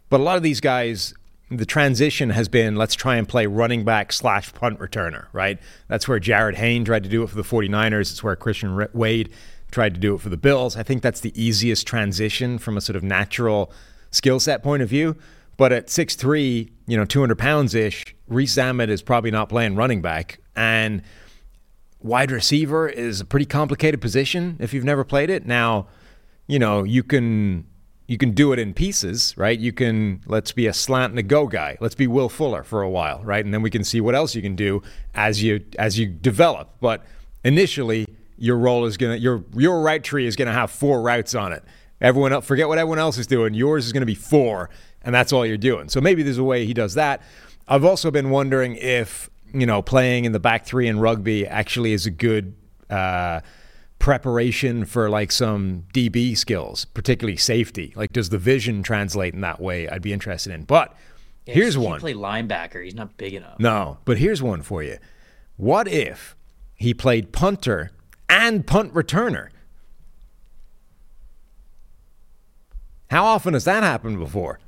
but a lot of these guys, the transition has been, let's try and play running back slash punt returner, right? That's where Jarryd Hayne tried to do it for the 49ers. It's where Christian Wade tried to do it for the Bills. I think that's the easiest transition from a sort of natural skill set point of view. But at six three, you know, two hundred pounds-ish, Rees-Zammit is probably not playing running back, and wide receiver is a pretty complicated position if you've never played it. Now, you know, you can you can do it in pieces, right? You can, let's be a slant and a go guy. Let's be Will Fuller for a while, right? And then we can see what else you can do as you as you develop. But initially, your role is gonna your your route tree is gonna have four routes on it. Everyone else, forget what everyone else is doing. Yours is gonna be four, and that's all you're doing. So maybe there's a way he does that. I've also been wondering if, you know, playing in the back three in rugby actually is a good uh, preparation for like some D B skills, particularly safety. Like, does the vision translate in that way? I'd be interested in. But yeah, here's one. He can play linebacker. He's not big enough. No, but here's one for you. What if he played punter and punt returner? How often has that happened before?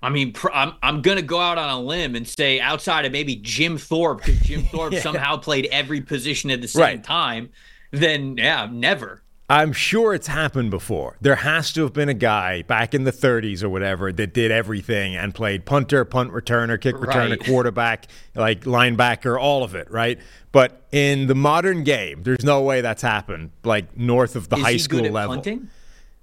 I mean, I'm I'm gonna go out on a limb and say outside of maybe Jim Thorpe, because Jim Thorpe yeah. somehow played every position at the same right. time. Then, yeah, never. I'm sure it's happened before. There has to have been a guy back in the thirties or whatever that did everything and played punter, punt returner, kick returner, right. quarterback, like linebacker, all of it, right? But in the modern game, there's no way that's happened, like north of the Is high school level. Is he good at punting?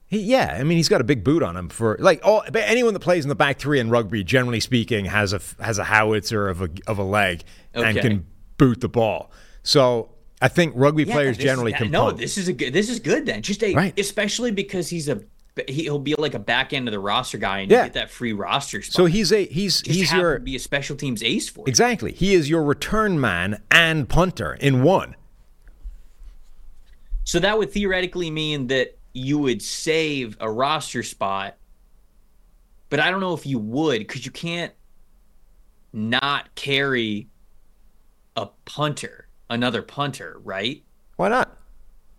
He, yeah, I mean, he's got a big boot on him for like all. But anyone that plays in the back three in rugby, generally speaking, has a has a howitzer of a of a leg okay. and can boot the ball. So I think rugby yeah, players this, generally can. No, this is a good. This is good then. Just a, right. especially because he's a he'll be like a back end of the roster guy and yeah. you get that free roster spot. So he's a he's Just he's your be a special teams ace for you. Exactly. He is your return man and punter in one. So that would theoretically mean that you would save a roster spot, but I don't know if you would, because you can't not carry a punter. Another punter, right? Why not?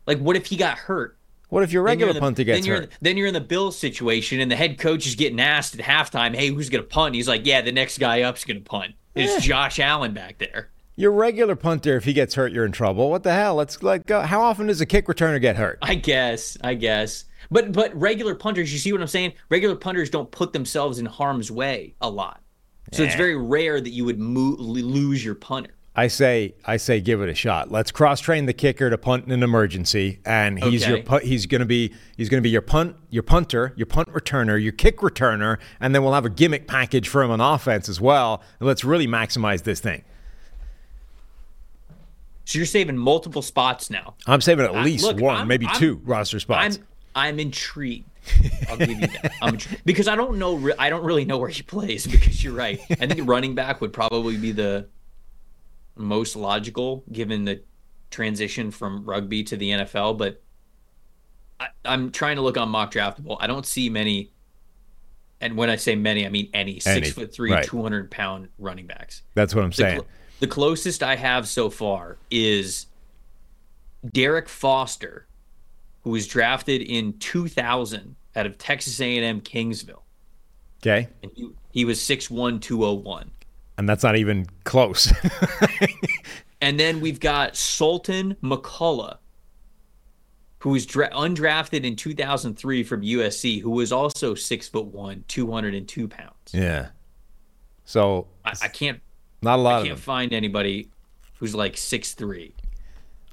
Like, what if he got hurt? What if your regular punter gets hurt? Then you're in the Bills situation, and the head coach is getting asked at halftime, hey, who's going to punt? And he's like, yeah, the next guy up's going to punt. It's yeah. Josh Allen back there. Your regular punter, if he gets hurt, you're in trouble. What the hell? Let's let go. How often does a kick returner get hurt? I guess. I guess. But but regular punters, you see what I'm saying? Regular punters don't put themselves in harm's way a lot. So yeah. it's very rare that you would move, lose your punter. I say, I say, give it a shot. Let's cross train the kicker to punt in an emergency, and he's okay. your he's gonna be he's gonna be your punt your punter, your punt returner, your kick returner, and then we'll have a gimmick package for him on offense as well. And let's really maximize this thing. So you're saving multiple spots now. I'm saving at least uh, look, one, I'm, maybe I'm, two I'm, roster spots. I'm, I'm intrigued. I'll give you that. I'm, because I don't know, I don't really know where he plays. Because you're right. I think running back would probably be the most logical given the transition from rugby to the N F L. But I, I'm trying to look on mock draftable. I don't see many, and when I say many, I mean any, any. six foot three, right. two hundred pound running backs. That's what I'm saying. The, cl- the closest I have so far is Derek Foster, who was drafted in two thousand out of Texas A and M Kingsville. Okay. And he, he was six one, two oh one. And that's not even close. And then we've got Sultan McCullough, who was dra- undrafted in two thousand three from U S C, who was also six foot one, two hundred two pounds. Yeah. So I, I can't not a lot I of can't them. find anybody who's like six three.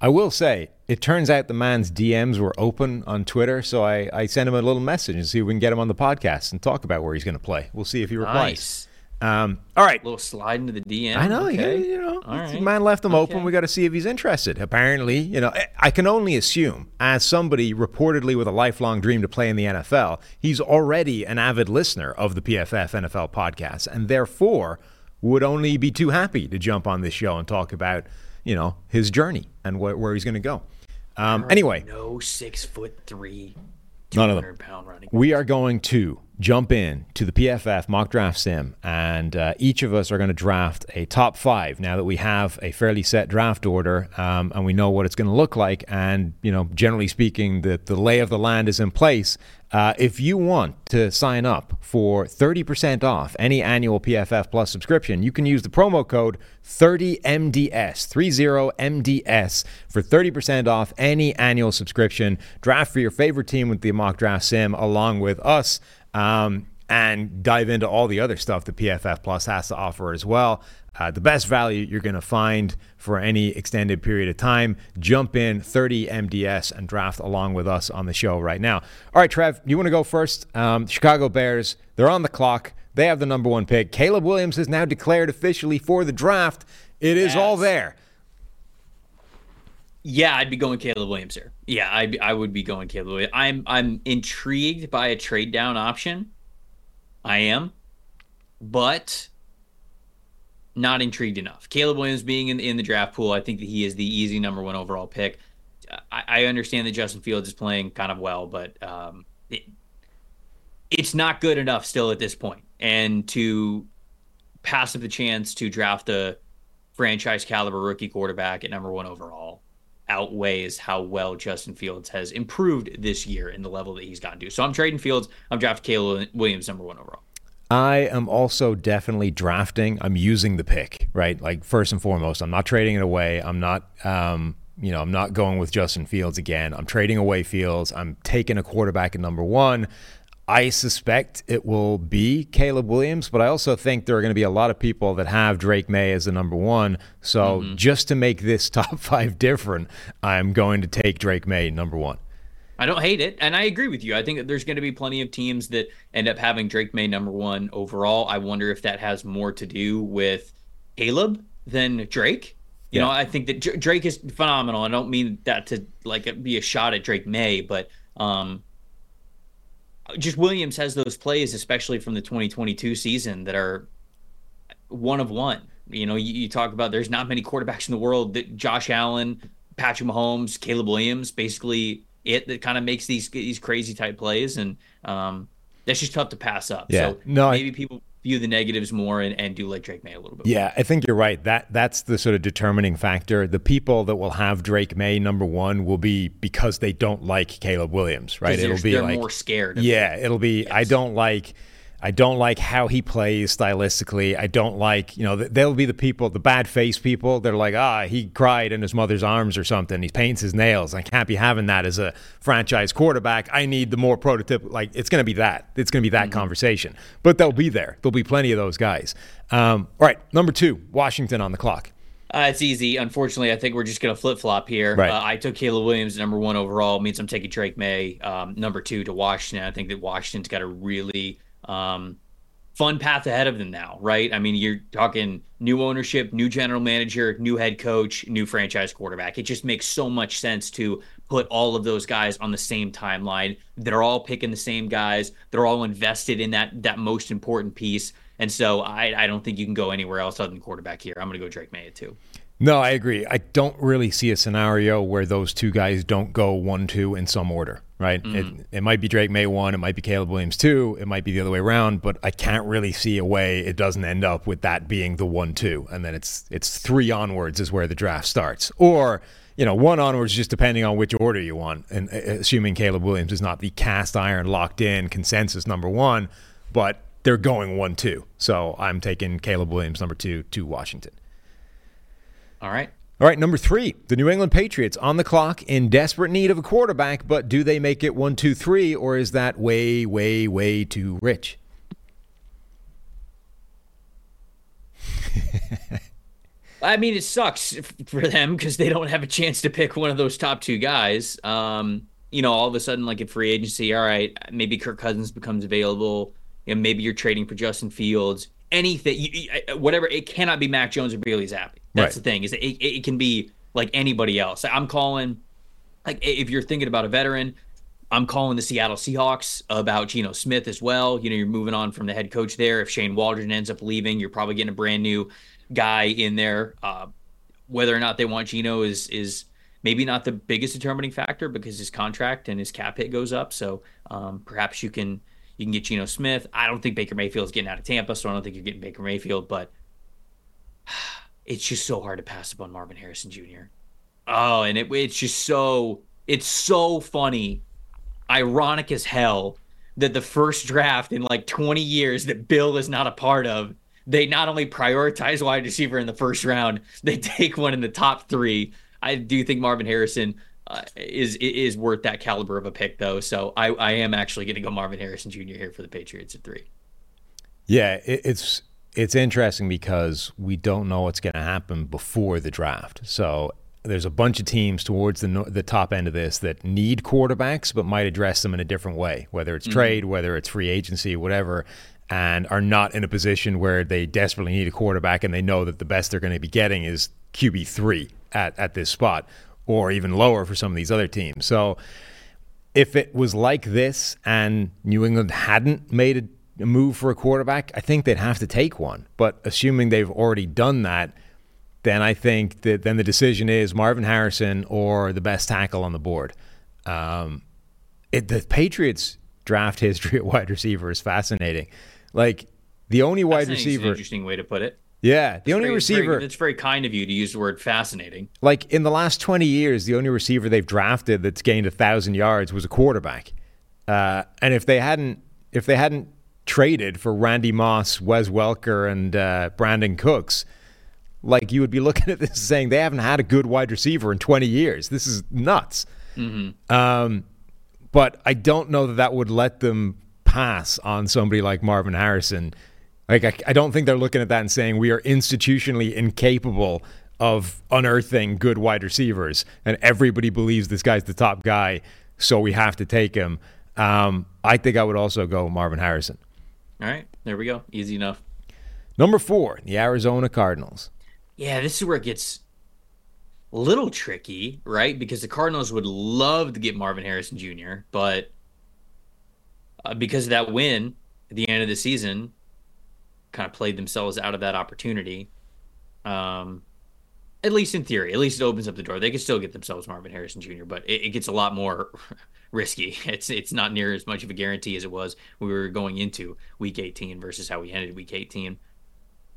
I will say, it turns out the man's D Ms were open on Twitter, so I, I sent him a little message and see if we can get him on the podcast and talk about where he's going to play. We'll see if he replies. Nice. Um, all right. A little slide into the D M. I know. Okay. You, you know right. The man left them okay. open. We got to see if he's interested. Apparently, you know, I can only assume, as somebody reportedly with a lifelong dream to play in the N F L, he's already an avid listener of the P F F N F L podcast and therefore would only be too happy to jump on this show and talk about, you know, his journey and wh- where he's going to go. Um, anyway, no six foot three, two hundred pound running. We are going to jump in to the P F F mock draft sim, and uh, each of us are going to draft a top five now that we have a fairly set draft order, um, and we know what it's going to look like. And, you know, generally speaking, the, the lay of the land is in place. Uh, if you want to sign up for thirty percent off any annual P F F Plus subscription, you can use the promo code thirty M D S, thirty M D S, for thirty percent off any annual subscription. Draft for your favorite team with the mock draft sim along with us, um, and dive into all the other stuff that P F F Plus has to offer as well. Uh, the best value you're going to find for any extended period of time. Jump in, thirty M D S, and draft along with us on the show right now. All right, Trev, you want to go first? Um, Chicago Bears, they're on the clock. They have the number one pick. Caleb Williams is now declared officially for the draft. It is yes. all there. Yeah, I'd be going Caleb Williams here. Yeah, I I would be going Caleb Williams. I'm I'm intrigued by a trade down option. I am, but not intrigued enough. Caleb Williams being in, in the draft pool, I think that he is the easy number one overall pick. I, I understand that Justin Fields is playing kind of well, but um, it, it's not good enough still at this point. And to pass up the chance to draft a franchise caliber rookie quarterback at number one overall outweighs how well Justin Fields has improved this year in the level that he's gotten to. So I'm trading Fields. I'm drafting Caleb Williams number one overall. I am also definitely drafting. I'm using the pick, right? Like, first and foremost, I'm not trading it away. I'm not, um, you know, I'm not going with Justin Fields again. I'm trading away Fields. I'm taking a quarterback at number one. I suspect it will be Caleb Williams, but I also think there are going to be a lot of people that have Drake May as the number one. So mm-hmm. just to make this top five different, I'm going to take Drake May number one. I don't hate it, and I agree with you. I think that there's going to be plenty of teams that end up having Drake May number one overall. I wonder if that has more to do with Caleb than Drake. You yeah. know, I think that J- Drake is phenomenal. I don't mean that to like be a shot at Drake May, but um, just Williams has those plays, especially from the twenty twenty-two season, that are one of one. You know, you, you talk about there's not many quarterbacks in the world that Josh Allen, Patrick Mahomes, Caleb Williams, basically – it that kind of makes these these crazy type plays, and um, that's just tough to pass up. Yeah. So no, maybe I, people view the negatives more and, and do like Drake May a little bit. Yeah, more. I think you're right. That that's the sort of determining factor. The people that will have Drake May number one will be because they don't like Caleb Williams, right? It'll be they're like more scared. Of yeah, him. It'll be yes. I don't like. I don't like how he plays stylistically. I don't like, you know, they'll be the people, the bad face people. They're like, ah, he cried in his mother's arms or something. He paints his nails. I can't be having that as a franchise quarterback. I need the more prototypical. Like, it's going to be that. It's going to be that mm-hmm. conversation. But they'll be there. There'll be plenty of those guys. Um, all right, number two, Washington on the clock. Uh, it's easy. Unfortunately, I think we're just going to flip-flop here. Right. Uh, I took Caleb Williams number one overall. It means I'm taking Drake May um, number two to Washington. I think that Washington's got a really... Um, fun path ahead of them now, right? I mean, you're talking new ownership, new general manager, new head coach, new franchise quarterback. It just makes so much sense to put all of those guys on the same timeline. They're all picking the same guys. They're all invested in that that most important piece. And so I, I don't think you can go anywhere else other than quarterback here. I'm going to go Drake May at two. No, I agree. I don't really see a scenario where those two guys don't go one, two in some order, right? Mm-hmm. It, it might be Drake May one, it might be Caleb Williams two, it might be the other way around, but I can't really see a way it doesn't end up with that being the one, two. And then it's it's three onwards is where the draft starts. Or, you know, one onwards just depending on which order you want. And assuming Caleb Williams is not the cast iron locked in consensus number one, but they're going one, two. So I'm taking Caleb Williams number two to Washington. All right. All right, number three, the New England Patriots on the clock in desperate need of a quarterback, but do they make it one, two, three, or is that way, way, way too rich? I mean, it sucks for them because they don't have a chance to pick one of those top two guys. Um, you know, all of a sudden, like in free agency, all right, maybe Kirk Cousins becomes available, and you know, maybe you're trading for Justin Fields. Anything, you, whatever, it cannot be Mac Jones or Bailey Zappi. That's right. The thing is it, it can be like anybody else. I'm calling, like if you're thinking about a veteran, I'm calling the Seattle Seahawks about Geno Smith as well. You know, you're moving on from the head coach there. If Shane Waldron ends up leaving, you're probably getting a brand new guy in there. Uh, whether or not they want Geno is is maybe not the biggest determining factor because his contract and his cap hit goes up. So um, perhaps you can you can get Geno Smith. I don't think Baker Mayfield is getting out of Tampa, so I don't think you're getting Baker Mayfield, but it's just so hard to pass up on Marvin Harrison Junior Oh, and it, it's just so, it's so funny, ironic as hell, that the first draft in like twenty years that Bill is not a part of, they not only prioritize wide receiver in the first round, they take one in the top three. I do think Marvin Harrison uh, is is worth that caliber of a pick, though. So I, I am actually going to go Marvin Harrison Junior here for the Patriots at three. Yeah, it, it's... It's interesting because we don't know what's going to happen before the draft. So there's a bunch of teams towards the the top end of this that need quarterbacks but might address them in a different way, whether it's mm-hmm. trade, whether it's free agency, whatever, and are not in a position where they desperately need a quarterback and they know that the best they're going to be getting is Q B three at, at this spot or even lower for some of these other teams. So if it was like this and New England hadn't made a move for a quarterback, I think they'd have to take one. But assuming they've already done that, then I think that then the decision is Marvin Harrison or the best tackle on the board. Um, it, the Patriots draft history at wide receiver is fascinating. Like the only wide receiver, an interesting way to put it. Yeah, the that's only very, receiver. It's very, very kind of you to use the word fascinating. Like in the last twenty years, the only receiver they've drafted that's gained a thousand yards was a quarterback. Uh, and if they hadn't, if they hadn't traded for Randy Moss, Wes Welker, and uh, Brandon Cooks, like you would be looking at this saying they haven't had a good wide receiver in twenty years. This is nuts. Mm-hmm. Um, but I don't know that that would let them pass on somebody like Marvin Harrison. Like I, I don't think they're looking at that and saying we are institutionally incapable of unearthing good wide receivers, and everybody believes this guy's the top guy, so we have to take him. Um, I think I would also go Marvin Harrison. All right, there we go. Easy enough. Number four, the Arizona Cardinals. Yeah, this is where it gets a little tricky, right? Because the Cardinals would love to get Marvin Harrison Junior, but uh, because of that win at the end of the season, kind of played themselves out of that opportunity. Um, at least in theory. At least it opens up the door. They could still get themselves Marvin Harrison Junior, but it, it gets a lot more risky. It's it's not near as much of a guarantee as it was when we were going into week eighteen versus how we ended week eighteen.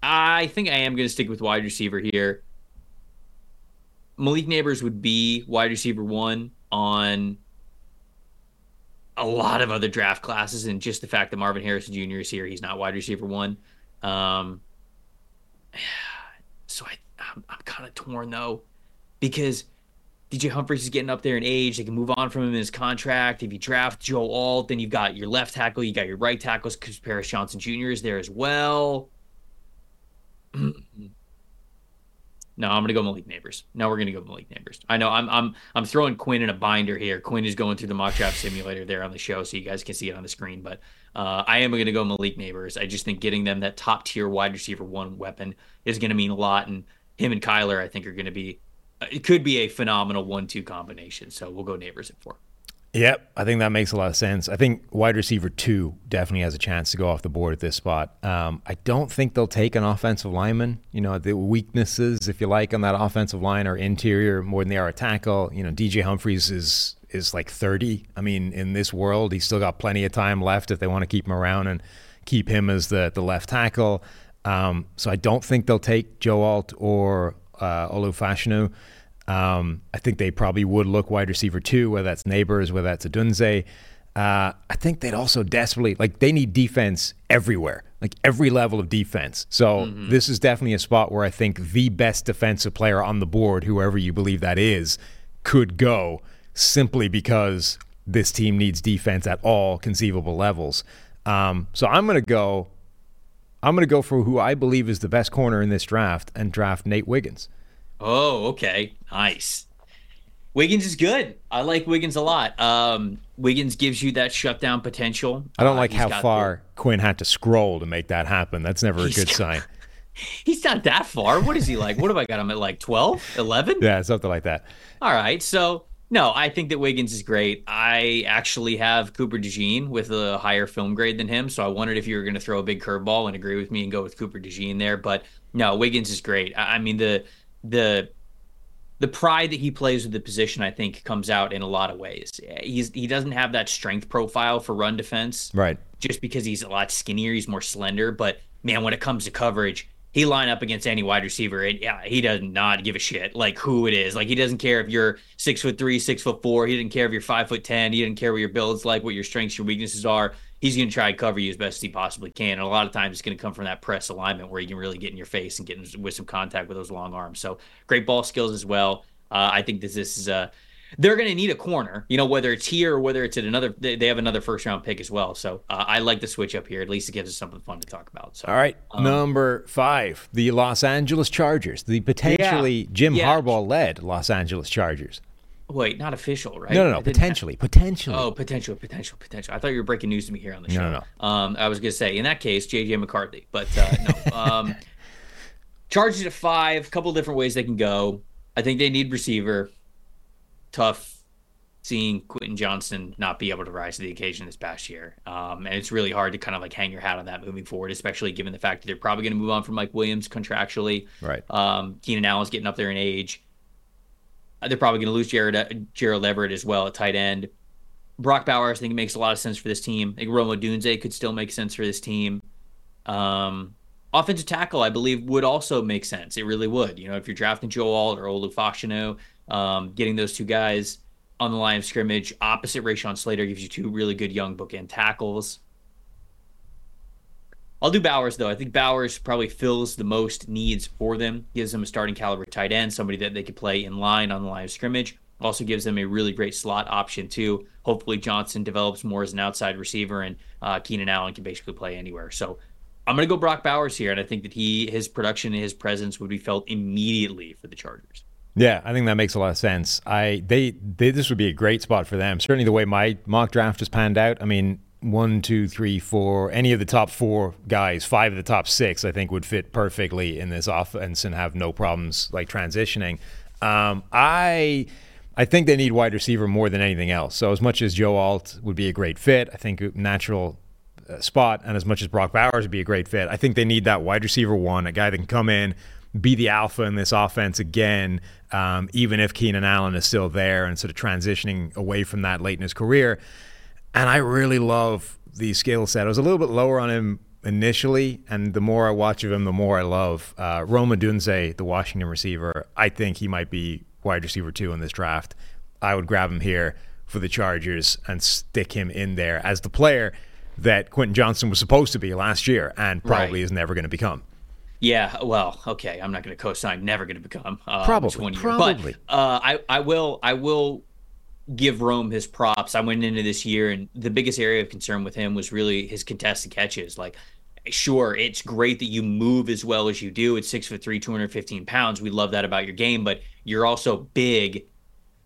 I think I am going to stick with wide receiver here. Malik Nabers would be wide receiver one on a lot of other draft classes, and just the fact that Marvin Harrison Junior is here, he's not wide receiver one. Um, so I, I'm, I'm kind of torn, though, because D J Humphries is getting up there in age. They can move on from him in his contract. If you draft Joe Alt, then you've got your left tackle, you got your right tackles, because Paris Johnson Junior is there as well. No, I'm gonna go Malik Nabers. No, we're gonna go Malik Nabers. I know I'm I'm I'm throwing Quinn in a binder here. Quinn is going through the mock draft simulator there on the show, so you guys can see it on the screen. But uh, I am gonna go Malik Nabers. I just think getting them that top tier wide receiver one weapon is gonna mean a lot, and him and Kyler I think are gonna be it could be a phenomenal one two combination. So we'll go Nabers at four. Yep, I think that makes a lot of sense. I think wide receiver two definitely has a chance to go off the board at this spot. Um, I don't think they'll take an offensive lineman. You know, the weaknesses, if you like, on that offensive line are interior more than they are a tackle. You know, D J Humphries is is like thirty. I mean, in this world, he's still got plenty of time left if they want to keep him around and keep him as the, the left tackle. Um, so I don't think they'll take Joe Alt or uh, Olufashinu. Um, I think they probably would look wide receiver two, whether that's Nabers, whether that's Adunze. Uh, I think they'd also desperately, like they need defense everywhere, like every level of defense. So mm-hmm. This is definitely a spot where I think the best defensive player on the board, whoever you believe that is, could go simply because this team needs defense at all conceivable levels. Um, so I'm going to go, I'm going to go for who I believe is the best corner in this draft and draft Nate Wiggins. Oh, okay. Nice. Wiggins is good. I like Wiggins a lot. Um, Wiggins gives you that shutdown potential. I don't uh, like how far the... Quinn had to scroll to make that happen. That's never a he's good got... sign. He's not that far. What is he like? What have I got him at, like twelve, eleven? Yeah, something like that. All right. So, no, I think that Wiggins is great. I actually have Cooper DeJean with a higher film grade than him, so I wondered if you were going to throw a big curveball and agree with me and go with Cooper DeJean there. But, no, Wiggins is great. I, I mean, the... the the pride that he plays with the position, I think, comes out in a lot of ways. He's he doesn't have that strength profile for run defense, right? Just because he's a lot skinnier, he's more slender. But man, when it comes to coverage, he line up against any wide receiver, and yeah, he does not give a shit like who it is. Like he doesn't care if you're six foot three, six foot four. He didn't care if you're five foot ten. He didn't care what your build's like, what your strengths, your weaknesses are. He's going to try to cover you as best as he possibly can. And a lot of times it's going to come from that press alignment where he can really get in your face and get in with some contact with those long arms. So great ball skills as well. Uh, I think this, this is a, they're going to need a corner, you know, whether it's here or whether it's at another, they, they have another first round pick as well. So uh, I like the switch up here. At least it gives us something fun to talk about. So, all right. Um, Number five, the Los Angeles Chargers, the potentially yeah, Jim yeah. Harbaugh led Los Angeles Chargers. Wait, not official, right? No, no, no. Potentially, have... potentially. Oh, potential, potential, potential. I thought you were breaking news to me here on the show. No, no, no. Um, I was going to say, in that case, J J McCarthy. But uh, no. Um, Chargers at five, a couple different ways they can go. I think they need receiver. Tough seeing Quentin Johnson not be able to rise to the occasion this past year. Um, and it's really hard to kind of like hang your hat on that moving forward, especially given the fact that they're probably going to move on from Mike Williams contractually. Right. Um, Keenan Allen's getting up there in age. They're probably going to lose Jared, Gerald Everett as well at tight end. Brock Bowers, I think, makes a lot of sense for this team. I think Romo Dunze could still make sense for this team. Um, offensive tackle, I believe, would also make sense. It really would. You know, if you're drafting Joe Alt or Olufashinu, um, getting those two guys on the line of scrimmage opposite Rashawn Slater gives you two really good young bookend tackles. I'll do Bowers, though. I think Bowers probably fills the most needs for them. Gives them a starting caliber tight end, somebody that they could play in line on the line of scrimmage. Also gives them a really great slot option, too. Hopefully Johnson develops more as an outside receiver, and uh, Keenan Allen can basically play anywhere. So I'm going to go Brock Bowers here, and I think that he his production and his presence would be felt immediately for the Chargers. Yeah, I think that makes a lot of sense. I they, they this would be a great spot for them. Certainly the way my mock draft has panned out, I mean, One, two, three, four, any of the top four guys, five of the top six, I think would fit perfectly in this offense and have no problems like transitioning. Um, I I think they need wide receiver more than anything else. So as much as Joe Alt would be a great fit, I think natural spot, and as much as Brock Bowers would be a great fit, I think they need that wide receiver one, a guy that can come in, be the alpha in this offense again, um, even if Keenan Allen is still there and sort of transitioning away from that late in his career. And I really love the skill set. I was a little bit lower on him initially, and the more I watch of him, the more I love. Uh, Romo Dunze, the Washington receiver, I think he might be wide receiver two in this draft. I would grab him here for the Chargers and stick him in there as the player that Quentin Johnson was supposed to be last year and probably right. is never going to become. Yeah, well, okay, I'm not going to co-sign, never going to become. Uh, probably, probably. But uh, I, I will, I will... give Rome his props. I went into this year and the biggest area of concern with him was really his contested catches. Like sure, it's great that you move as well as you do. It's six foot three, two hundred fifteen pounds. We love that about your game, but you're also big.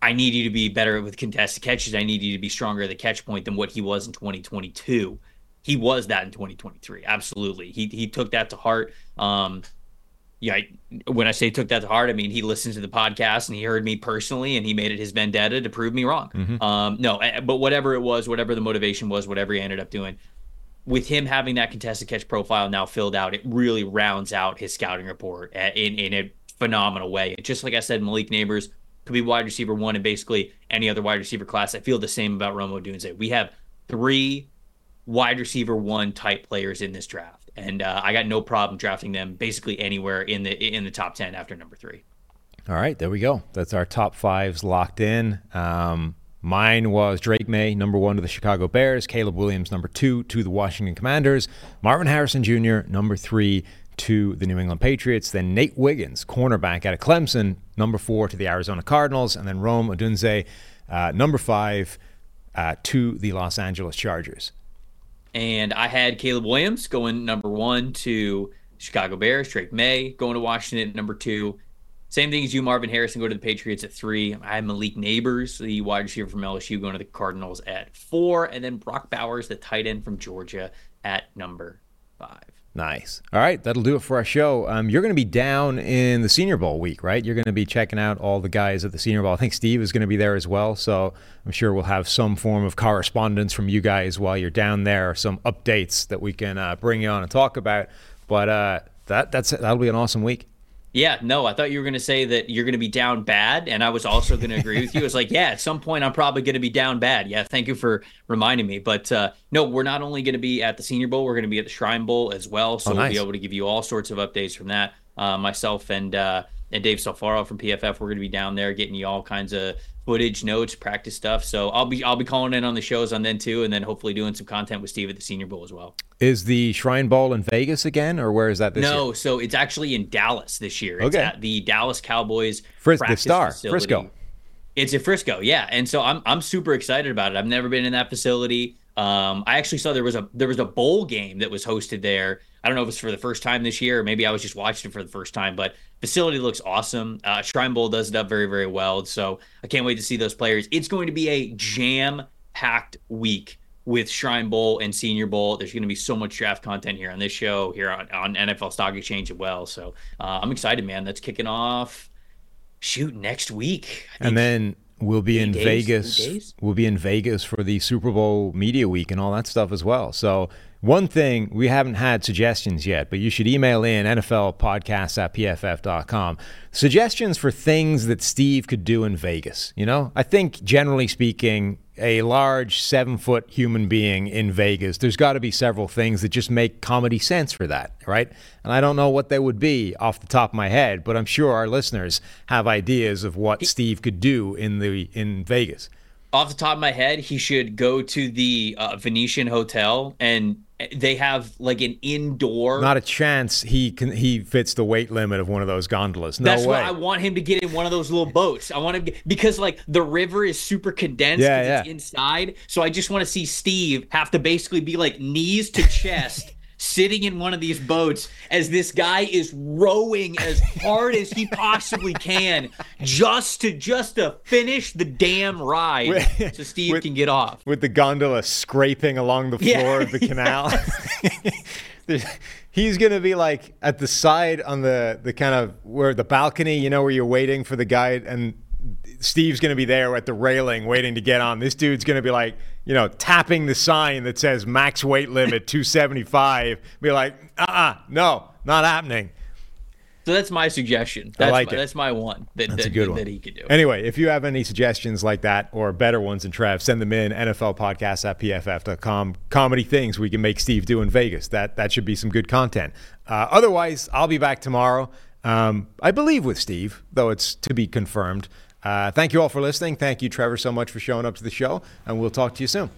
I need you to be better with contested catches. I need you to be stronger at the catch point than what he was in twenty twenty-two. He was that in twenty twenty-three. Absolutely. He he took that to heart. Um, yeah, I, when I say took that to heart, I mean, he listened to the podcast and he heard me personally and he made it his vendetta to prove me wrong. Mm-hmm. Um, no, but whatever it was, whatever the motivation was, whatever he ended up doing, with him having that contested catch profile now filled out, it really rounds out his scouting report in, in a phenomenal way. Just like I said, Malik Nabers could be wide receiver one and basically any other wide receiver class. I feel the same about Romo Dunze. We have three wide receiver one type players in this draft, and uh, I got no problem drafting them basically anywhere in the in the top ten after number three. All right, there we go. That's our top fives locked in. Um, mine was Drake May, number one to the Chicago Bears, Caleb Williams, number two to the Washington Commanders, Marvin Harrison Junior, number three to the New England Patriots, then Nate Wiggins, cornerback out of Clemson, number four to the Arizona Cardinals, and then Rome Odunze, uh, number five uh, to the Los Angeles Chargers. And I had Caleb Williams going number one to Chicago Bears, Drake May going to Washington at number two. Same thing as you, Marvin Harrison, go to the Patriots at three. I had Malik Nabers, the wide receiver from L S U, going to the Cardinals at four. And then Brock Bowers, the tight end from Georgia, at number five. Nice. All right, that'll do it for our show. Um, you're going to be down in the Senior Bowl week, right? You're going to be checking out all the guys at the Senior Bowl. I think Steve is going to be there as well, so I'm sure we'll have some form of correspondence from you guys while you're down there, some updates that we can uh, bring you on and talk about. But uh, that that's that'll be an awesome week. Yeah, no, I thought you were going to say that you're going to be down bad, and I was also going to agree with you. It's like, yeah, at some point I'm probably going to be down bad. Yeah, thank you for reminding me. But uh, no, we're not only going to be at the Senior Bowl, we're going to be at the Shrine Bowl as well. So oh, nice. We'll be able to give you all sorts of updates from that. Uh, myself and uh, and Dave Salfaro from P F F, we're going to be down there getting you all kinds of footage, notes, practice stuff. So I'll be I'll be calling in on the shows on then too, and then hopefully doing some content with Steve at the Senior Bowl as well. Is the Shrine Bowl in Vegas again, or where is that this no, year? No, so it's actually in Dallas this year. It's okay. At the Dallas Cowboys Fris- practice the Star, facility. Frisco. It's at Frisco, yeah. And so I'm I'm super excited about it. I've never been in that facility. Um, I actually saw there was a there was a bowl game that was hosted there. I don't know if it's for the first time this year, or maybe I was just watching it for the first time, but facility looks awesome. Uh, Shrine Bowl does it up very, very well. So I can't wait to see those players. It's going to be a jam-packed week with Shrine Bowl and Senior Bowl. There's going to be so much draft content here on this show, here on, on N F L Stock Exchange as well. So uh, I'm excited, man. That's kicking off, shoot, next week. I think. And then we'll be in Vegas. We'll be in Vegas for the Super Bowl media week and all that stuff as well. So one thing, we haven't had suggestions yet, but you should email in N F L podcast at P F F dot com. Suggestions for things that Steve could do in Vegas. You know, I think generally speaking, a large seven foot human being in Vegas, there's got to be several things that just make comedy sense for that, right? And I don't know what they would be off the top of my head, but I'm sure our listeners have ideas of what Steve could do in the in Vegas. Off the top of my head, he should go to the uh, Venetian Hotel, and they have like an indoor. Not a chance. He can. He fits the weight limit of one of those gondolas. No That's way. Why I want him to get in one of those little boats. I want him to get, because like the river is super condensed. Yeah, yeah. It's inside, so I just want to see Steve have to basically be like knees to chest. Sitting in one of these boats as this guy is rowing as hard as he possibly can just to just to finish the damn ride with, so Steve with, can get off. With the gondola scraping along the floor yeah. of the canal. He's going to be like at the side on the, the kind of where the balcony, you know, where you're waiting for the guy, and Steve's going to be there at the railing waiting to get on. This dude's going to be like, you know, tapping the sign that says max weight limit two seventy-five. Be like, uh-uh, no, not happening. So that's my suggestion. That's I like my, it. That's my one that, that's that, a good that, one. that he could do. Anyway, if you have any suggestions like that or better ones than Trev, send them in, N F L podcast at P F F dot com. Comedy things we can make Steve do in Vegas. That, that should be some good content. Uh, otherwise, I'll be back tomorrow, um, I believe with Steve, though it's to be confirmed. Uh, thank you all for listening. Thank you, Trevor, so much for showing up to the show, and we'll talk to you soon.